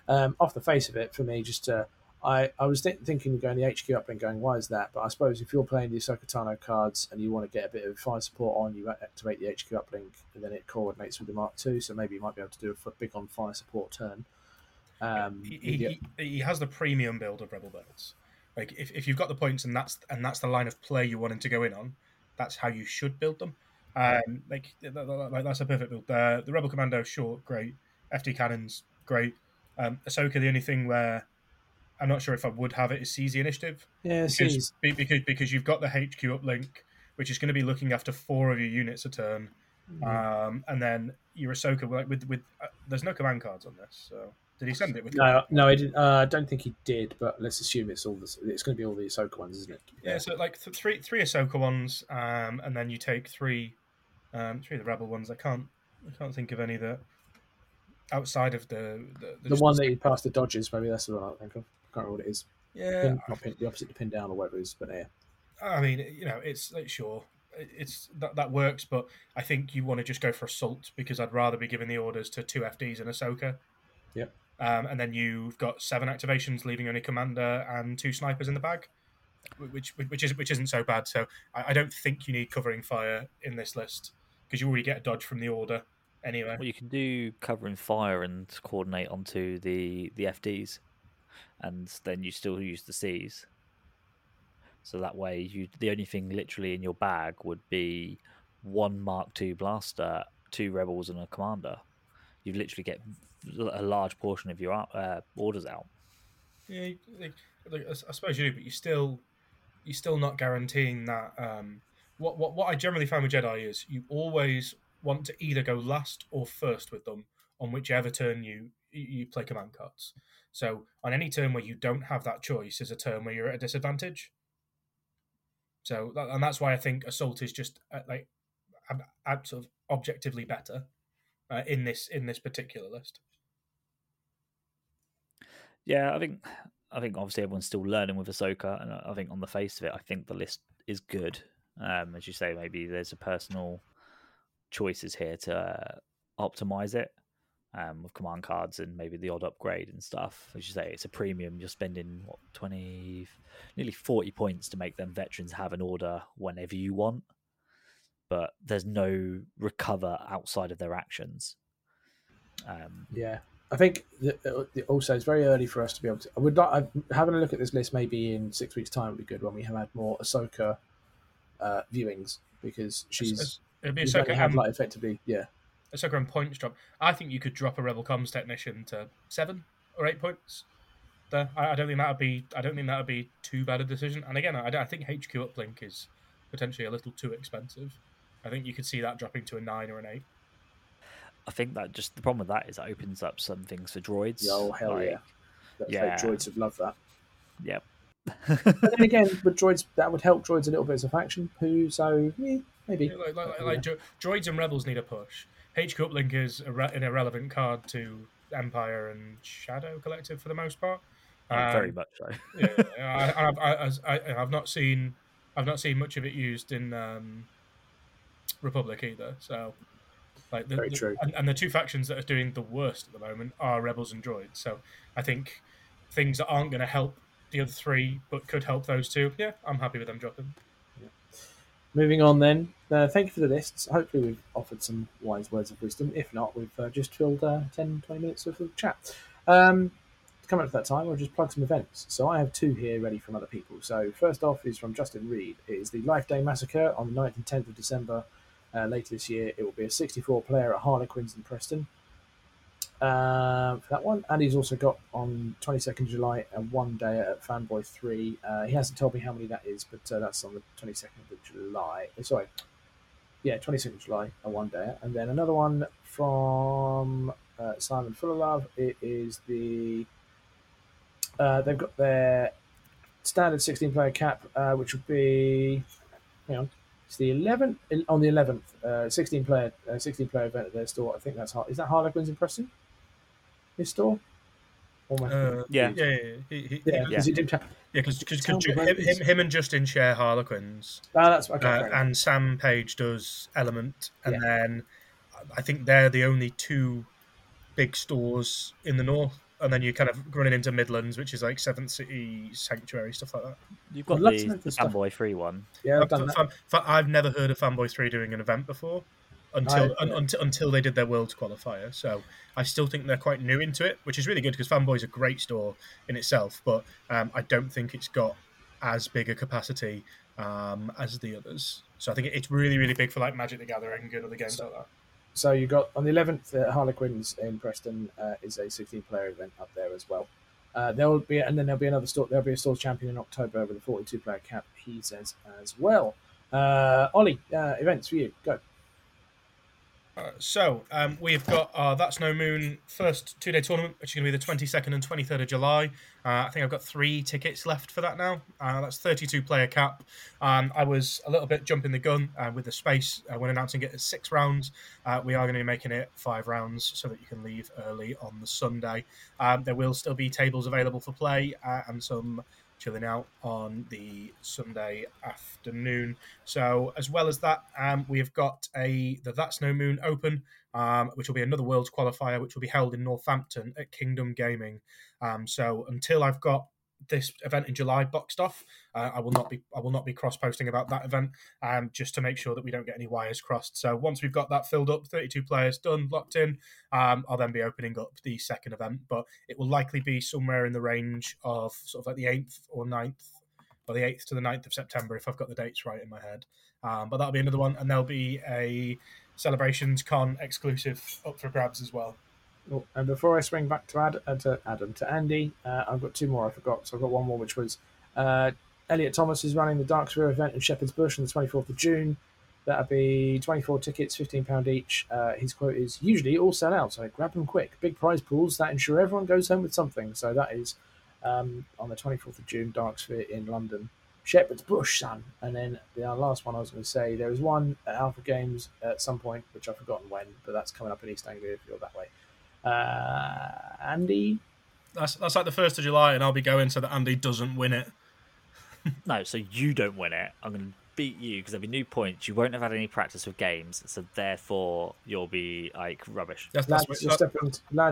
Off the face of it, for me, just I was thinking of going the HQ uplink, going, why is that? But I suppose if you're playing the Ahsoka Tano cards and you want to get a bit of fire support on, you activate the HQ uplink and then it coordinates with the Mark II, so maybe you might be able to do a big on fire support turn. He has the premium build of Rebel builds. Like if you've got the points and that's the line of play you want him to go in on, that's how you should build them. Like that's a perfect build. The Rebel Commando, sure, great. FD cannons, great. Ahsoka, the only thing where I'm not sure if I would have it is seize the initiative. Yeah, because you've got the HQ uplink, which is going to be looking after 4 of your units a turn, and then your Ahsoka like with there's no command cards on this, so. Did he send it? With no, I didn't. I don't think he did. But let's assume it's all. It's going to be all the Ahsoka ones, isn't it? Yeah. So like three Ahsoka ones, and then you take three of the Rebel ones. I can't think of any that outside of the one that you passed the Dodgers. Maybe that's the one I think of. I can't remember what it is. Yeah, the opposite to pin down or whatever it is. But yeah, I mean, you know, it's like sure, it's that works. But I think you want to just go for assault because I'd rather be giving the orders to 2 FDs and Ahsoka. Yeah. And then you've got 7 activations, leaving only commander and 2 snipers in the bag, which isn't so bad. So I don't think you need covering fire in this list because you already get a dodge from the order anyway. Well, you can do covering fire and coordinate onto the FDs, and then you still use the Cs. So that way, the only thing literally in your bag would be 1 Mark II blaster, 2 rebels, and a commander. You literally get a large portion of your orders out. Yeah, I suppose you do, but you're still not guaranteeing that. What I generally find with Jedi is you always want to either go last or first with them on whichever turn you play command cards. So on any turn where you don't have that choice is a turn where you're at a disadvantage. So and that's why I think assault is just like sort of objectively better. In this particular list, yeah, I think obviously everyone's still learning with Ahsoka, and I think on the face of it, I think the list is good. As you say, maybe there's a personal choices here to optimize it with command cards and maybe the odd upgrade and stuff. As you say, it's a premium. You're spending what 20, nearly 40 points to make them veterans have an order whenever you want. But there's no recover outside of their actions. Yeah, I think also it's very early for us to be able to... I would like having a look at this list maybe in 6 weeks' time would be good when we have had more Ahsoka viewings because she's... It'd be Ahsoka have like effectively, yeah. Ahsoka and points drop. I think you could drop a Rebel Comms Technician to 7 or 8 points. There, I don't think that would be too bad a decision. And again, I think HQ uplink is potentially a little too expensive. I think you could see that dropping to a 9 or an 8. I think that just the problem with that is it opens up some things for droids. Oh, hell like, yeah. Droids would love that. Yep. But then again, with droids, that would help droids a little bit as a faction. Maybe. Yeah, droids and rebels need a push. HQ uplink is an irrelevant card to Empire and Shadow Collective for the most part. Very much so. Yeah, I've not seen much of it used in Republic either. So, like, very true. And the 2 factions that are doing the worst at the moment are Rebels and Droids. So, I think things that aren't going to help the other 3, but could help those 2. Yeah, I'm happy with them dropping. Yeah. Moving on, then. Thank you for the lists. Hopefully, we've offered some wise words of wisdom. If not, we've just filled 10, 20 minutes worth of chat. Coming up to that time, we'll just plug some events. So I have 2 here ready from other people. So first off is from Justin Reed. It is the Life Day Massacre on the 9th and 10th of December later this year. It will be a 64-player at Harlequins in Preston. for that one. And he's also got on 22nd July a one-day at Fanboy 3. He hasn't told me how many that is, but that's on the 22nd of July. Sorry. Yeah, 22nd of July, a one-day. And then another one from Simon Fullerlove. It is the... they've got their standard 16-player cap, which will be... Hang on. It's the 11th, on the 11th, 16-player event at their store. I think that's... Is that Harlequins in Preston? His store? Because him and Justin share Harlequins. That's okay. And Sam Page does Element, and then I think they're the only two big stores in the north. And then you're kind of running into Midlands, which is like Seventh City, Sanctuary, stuff like that. You've got the Fanboy 3 one. Yeah, I've never heard of Fanboy 3 doing an event before. Until they did their Worlds qualifier. So I still think they're quite new into it, which is really good because Fanboy's a great store in itself, but I don't think it's got as big a capacity as the others. So I think it's really, really big for like Magic the Gathering and other games like that. So you got on the 11th, Harlequins in Preston is a 16-player event up there as well. There'll be another store. There'll be a store champion in October with a 42-player cap. He says as well. Ollie, events for you. Go. So we've got our That's No Moon first two-day tournament, which is going to be the 22nd and 23rd of July. I think I've got 3 tickets left for that now. That's 32-player cap. I was a little bit jumping the gun with the space when announcing it as 6 rounds. We are going to be making it 5 rounds so that you can leave early on the Sunday. There will still be tables available for play and some chilling out on the Sunday afternoon. So as well as that, we have got the That's No Moon Open, which will be another Worlds qualifier, which will be held in Northampton at Kingdom Gaming. So until I've got this event in July boxed off, I will not be cross-posting about that event, just to make sure that we don't get any wires crossed. So once we've got that filled up, 32 players done, locked in, I'll then be opening up the second event, but it will likely be somewhere in the range of sort of like the 8th or 9th, or the 8th to the 9th of September, if I've got the dates right in my head. But that'll be another one, and there'll be a Celebrations Con exclusive up for grabs as well. Oh, and before I swing back to Andy, I've got 2 more I forgot. So I've got one more, which was Elliot Thomas is running the Dark Sphere event in Shepherd's Bush on the 24th of June. That'll be 24 tickets, £15 each. His quote is, usually all sell out, so grab them quick. Big prize pools, that ensure everyone goes home with something. So that is on the 24th of June, Dark Sphere in London. Shepherd's Bush, son. And then the last one I was going to say, there is one at Alpha Games at some point, which I've forgotten when, but that's coming up in East Anglia if you're that way. Andy, that's like the 1st of July, and I'll be going so that Andy doesn't win it. No, so you don't win it. I'm going to beat you because there'll be new points. You won't have had any practice with games, so therefore you'll be like rubbish. Lads,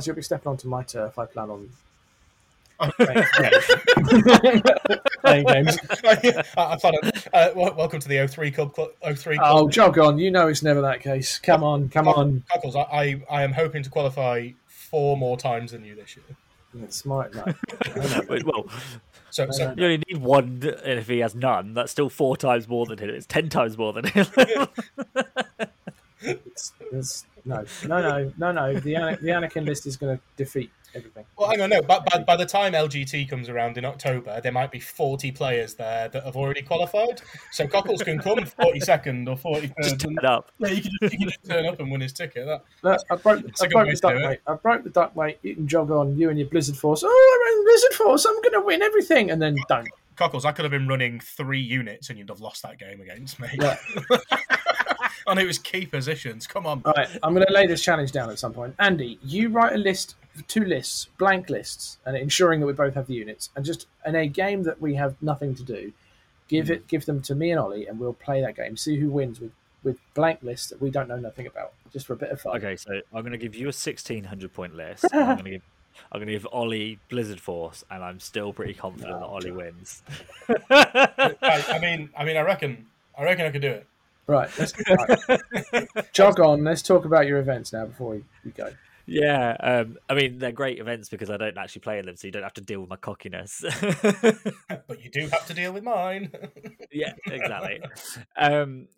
you'll be stepping onto my turf. I plan on. Playing games. Welcome to the O3 Club. Oh, jog on! You know it's never that case. Come on, Cockles. I am hoping to qualify 4 more times than you this year. It's smart, right? Well, so you only need one, and if he has none, that's still 4 times more than him. It's 10 times more than him. No. The Anakin list is going to defeat everything. Well, hang on, no. But by the time LGT comes around in October, there might be 40 players there that have already qualified. So Cockles can come 42nd or 43rd. Just turn up. Yeah, you can just turn up and win his ticket. I broke the duck, mate. You can jog on, you and your Blizzard Force. Oh, I ran Blizzard Force. I'm going to win everything. And then don't. Cockles, I could have been running 3 units and you'd have lost that game against me. Yeah. And it was key positions. Come on. All right, I'm going to lay this challenge down at some point. Andy, you write a list, 2 lists, blank lists, and ensuring that we both have the units. And just in a game that we have nothing to do, give them to me and Ollie, and we'll play that game. See who wins with blank lists that we don't know nothing about, just for a bit of fun. Okay, so I'm going to give you a 1,600-point list. I'm going to give Ollie Blizzard Force, and I'm still pretty confident that Ollie wins. I mean, I reckon I could do it. Right, let's jog on. Let's talk about your events now before we go. Yeah, I mean, they're great events because I don't actually play in them, so you don't have to deal with my cockiness. But you do have to deal with mine. Yeah, exactly.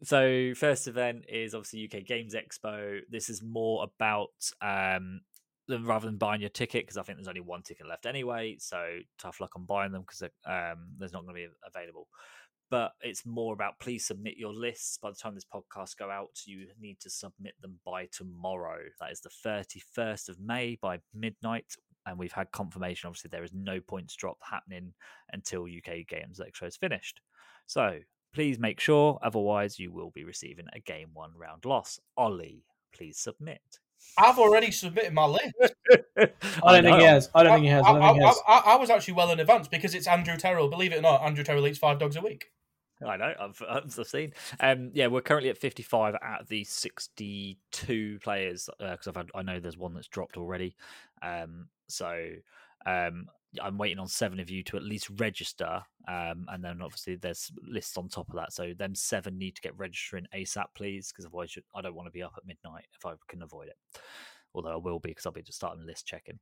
So first event is obviously UK Games Expo. This is more about rather than buying your ticket, because I think there's only one ticket left anyway, so tough luck on buying them because there's not going to be available. But it's more about please submit your lists. By the time this podcast go out, you need to submit them by tomorrow. That is the 31st of May by midnight. And we've had confirmation, obviously, there is no points drop happening until UK Games Expo is finished. So please make sure. Otherwise, you will be receiving a Game 1 round loss. Ollie, please submit. I've already submitted my list. I don't think he has. I was actually well in advance because it's Andrew Terrell. Believe it or not, Andrew Terrell eats 5 dogs a week. I know. I've seen. Yeah, we're currently at 55 out of the 62 players because I know there's one that's dropped already. So I'm waiting on 7 of you to at least register. And then obviously there's lists on top of that. So them 7 need to get registering ASAP, please, because otherwise I don't want to be up at midnight if I can avoid it. Although I will be because I'll be just starting list checking.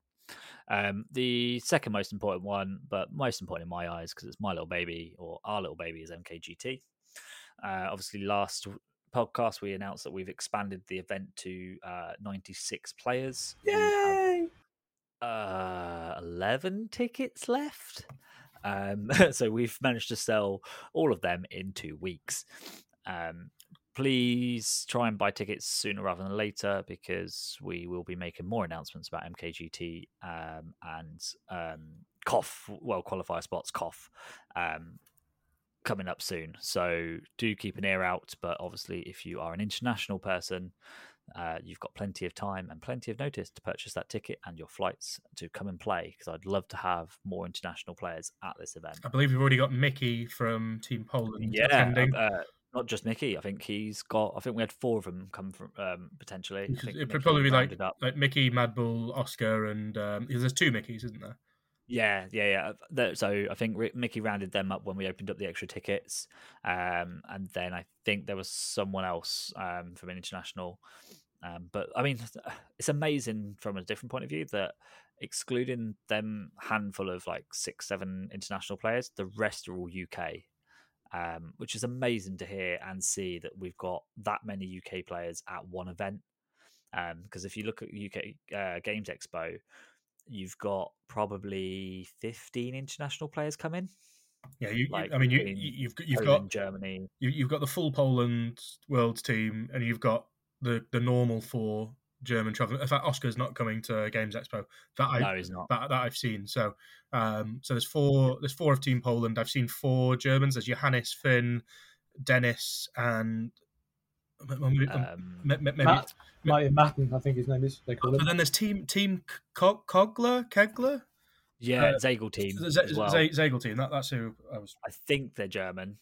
The second most important one, but most important in my eyes because it's my little baby, or our little baby, is MKGT. Obviously last podcast we announced that we've expanded the event to 96 players. Yay! 11 tickets left, so we've managed to sell all of them in 2 weeks. Please try and buy tickets sooner rather than later because we will be making more announcements about MKGT and COF, well, qualifier spots COF, coming up soon. So do keep an ear out, but obviously if you are an international person, you've got plenty of time and plenty of notice to purchase that ticket and your flights to come and play, because I'd love to have more international players at this event. I believe we've already got Mickey from Team Poland. Yeah, not just Mickey. I think we had 4 of them come from potentially. It would probably be like Mickey, Mad Bull, Oscar, and there's 2 Mickeys, isn't there? Yeah. So I think Mickey rounded them up when we opened up the extra tickets. And then I think there was someone else from an international. But I mean, it's amazing from a different point of view that excluding them handful of like 6-7 international players, the rest are all UK, which is amazing to hear and see that we've got that many UK players at one event. Because if you look at UK Games Expo, you've got probably 15 international players come in. Yeah, you've got Germany. You've got the full Poland Worlds team, and you've got the normal 4 German travelers. In fact, Oscar's not coming to Games Expo. That I've seen. So, so there's 4. There's 4 of Team Poland. I've seen 4 Germans. There's Johannes, Finn, Dennis, and maybe Martin, I think his name is. They call it. But then there's Team Kegler. Yeah, Zegel team. Zegel team. That's who I was. I think they're German.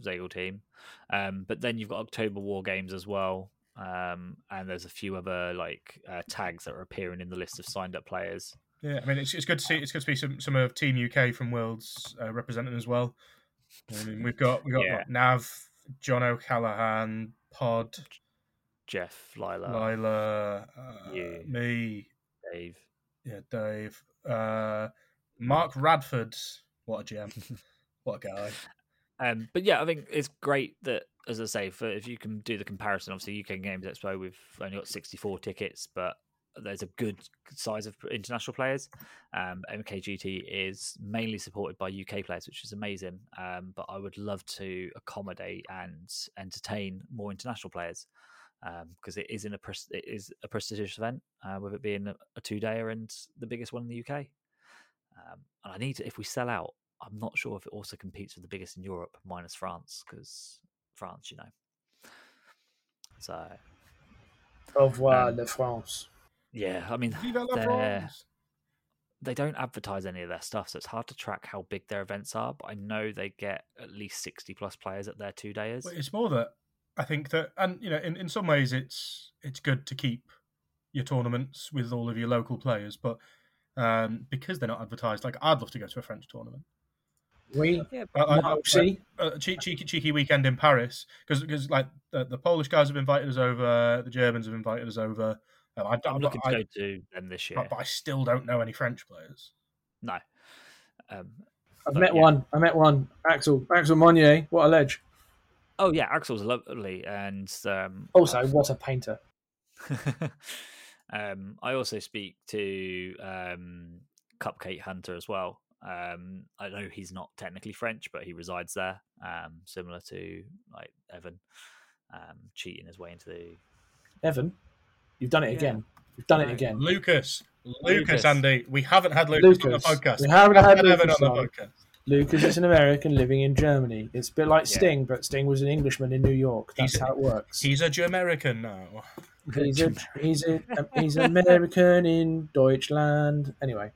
Zegel team. But then you've got October War Games as well. And there's a few other tags that are appearing in the list of signed up players. Yeah, I mean it's good to see. It's good to be some of Team UK from Worlds represented as well. I mean we've got yeah. Nav, John O'Callaghan, Pod, Jeff, Lila, me, Dave. Yeah, Dave. Mark Radford. What a gem. What a guy. But yeah, I think it's great that, as I say, if you can do the comparison, obviously UK Games Expo, we've only got 64 tickets, but there's a good size of international players. MKGT is mainly supported by UK players, which is amazing. But I would love to accommodate and entertain more international players because it is a prestigious event with it being a 2-dayer and the biggest one in the UK. And I need to, if we sell out, I'm not sure if it also competes with the biggest in Europe, minus France, because France, you know. So. Au revoir, la France. Yeah, I mean, they don't advertise any of their stuff, so it's hard to track how big their events are, but I know they get at least 60-plus players at their 2-dayers. Well, it's more that I think that, and, you know, in some ways it's good to keep your tournaments with all of your local players, but because they're not advertised, like, I'd love to go to a French tournament. We cheeky weekend in Paris, because like, the Polish guys have invited us over, the Germans have invited us over. I'm looking to go to them this year, but I still don't know any French players. No, I met one. Axel Monnier. What a ledge! Oh yeah, Axel's lovely, and also what a painter. I also speak to Cupcake Hunter as well. I know he's not technically French, but he resides there, similar to like Evan cheating his way into the... Evan, you've done it again. You've done it again. Lucas, Andy. We haven't had Lucas on the podcast. We haven't had Evan on the podcast. Lucas is an American living in Germany. It's a bit like Sting, but Sting was an Englishman in New York. That's how it works. He's a Germanican now. He's American in Deutschland. Anyway.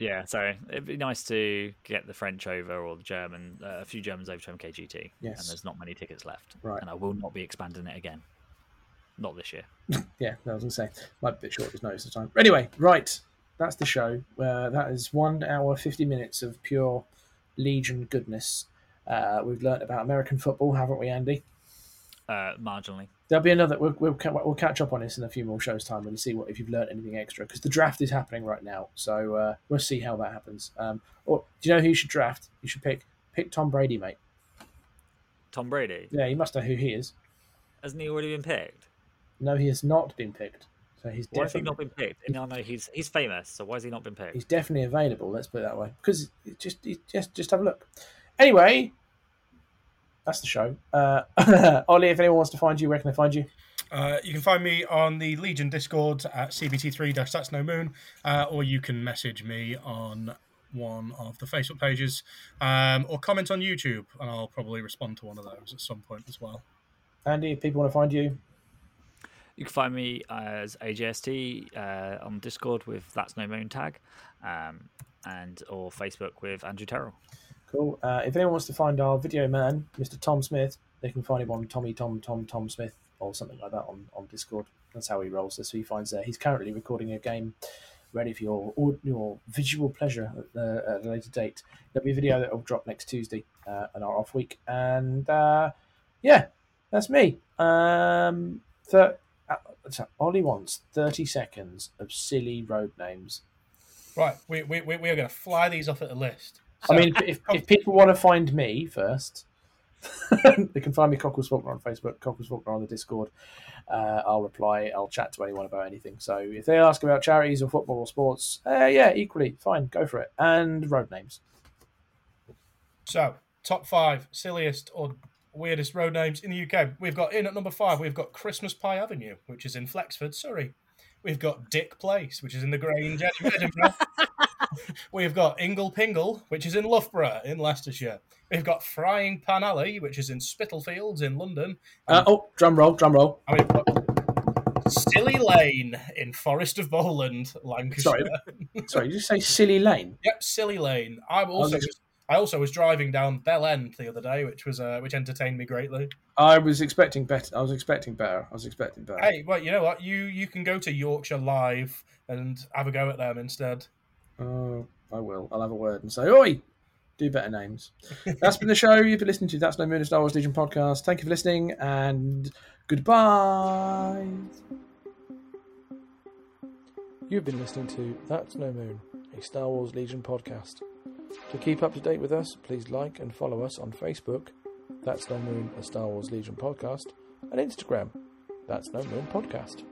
Yeah, sorry. It'd be nice to get the French over or the German, a few Germans over to MKGT. Yes. And there's not many tickets left. Right. And I will not be expanding it again. Not this year. Yeah, I was going to say. Might be a bit short of his notice this time. But anyway, right. That's the show. That is 1 hour, 50 minutes of pure Legion goodness. We've learnt about American football, haven't we, Andy? Marginally. There'll be another. We'll catch up on this in a few more shows' time and see if you've learnt anything extra, because the draft is happening right now. So we'll see how that happens. Or do you know who you should draft? You should pick Tom Brady, mate. Tom Brady? Yeah, you must know who he is. Hasn't he already been picked? No, he has not been picked. So why has he not been picked? And I know he's famous, so why has he not been picked? He's definitely available, let's put it that way. Because just have a look. Anyway, that's the show. Ollie, if anyone wants to find you, where can they find you? You can find me on the Legion Discord at cbt3-that's no moon, or you can message me on one of the Facebook pages, or comment on YouTube, and I'll probably respond to one of those at some point as well. Andy, if people want to find you... You can find me as AGST on Discord with That's No Moon tag, and or Facebook with Andrew Terrell. Cool. If anyone wants to find our video man, Mr. Tom Smith, they can find him on Tom Smith or something like that on Discord. That's how he rolls. That's who he finds there. He's currently recording a game ready for your visual pleasure at a later date. There'll be a video that will drop next Tuesday on our off week. And yeah, that's me. Ollie wants 30 seconds of silly road names. Right, we are going to fly these off at a list. So, I mean, if people want to find me first, they can find me Cockles Faulkner on Facebook, Cockles Faulkner on the Discord. I'll reply. I'll chat to anyone about anything. So if they ask about charities or football or sports, yeah, equally fine. Go for it. And road names. So top 5 silliest or weirdest road names in the UK. We've got in at number 5, we've got Christmas Pie Avenue, which is in Flexford, Surrey. We've got Dick Place, which is in the Grange, Edinburgh. We've got Ingle Pingle, which is in Loughborough, in Leicestershire. We've got Frying Pan Alley, which is in Spitalfields, in London. Drum roll. And we've got Silly Lane in Forest of Bowland, Lancashire. Sorry, did you say Silly Lane? Yep, Silly Lane. I also was driving down Bell End the other day, which was which entertained me greatly. I was expecting better. Hey, well, you know what? You can go to Yorkshire Live and have a go at them instead. Oh, I will. I'll have a word and say, oi, do better names. That's been the show. You've been listening to That's No Moon, a Star Wars Legion podcast. Thank you for listening, and goodbye. You've been listening to That's No Moon, a Star Wars Legion podcast. To keep up to date with us, please like and follow us on Facebook, That's No Moon, a Star Wars Legion podcast, and Instagram, That's No Moon podcast.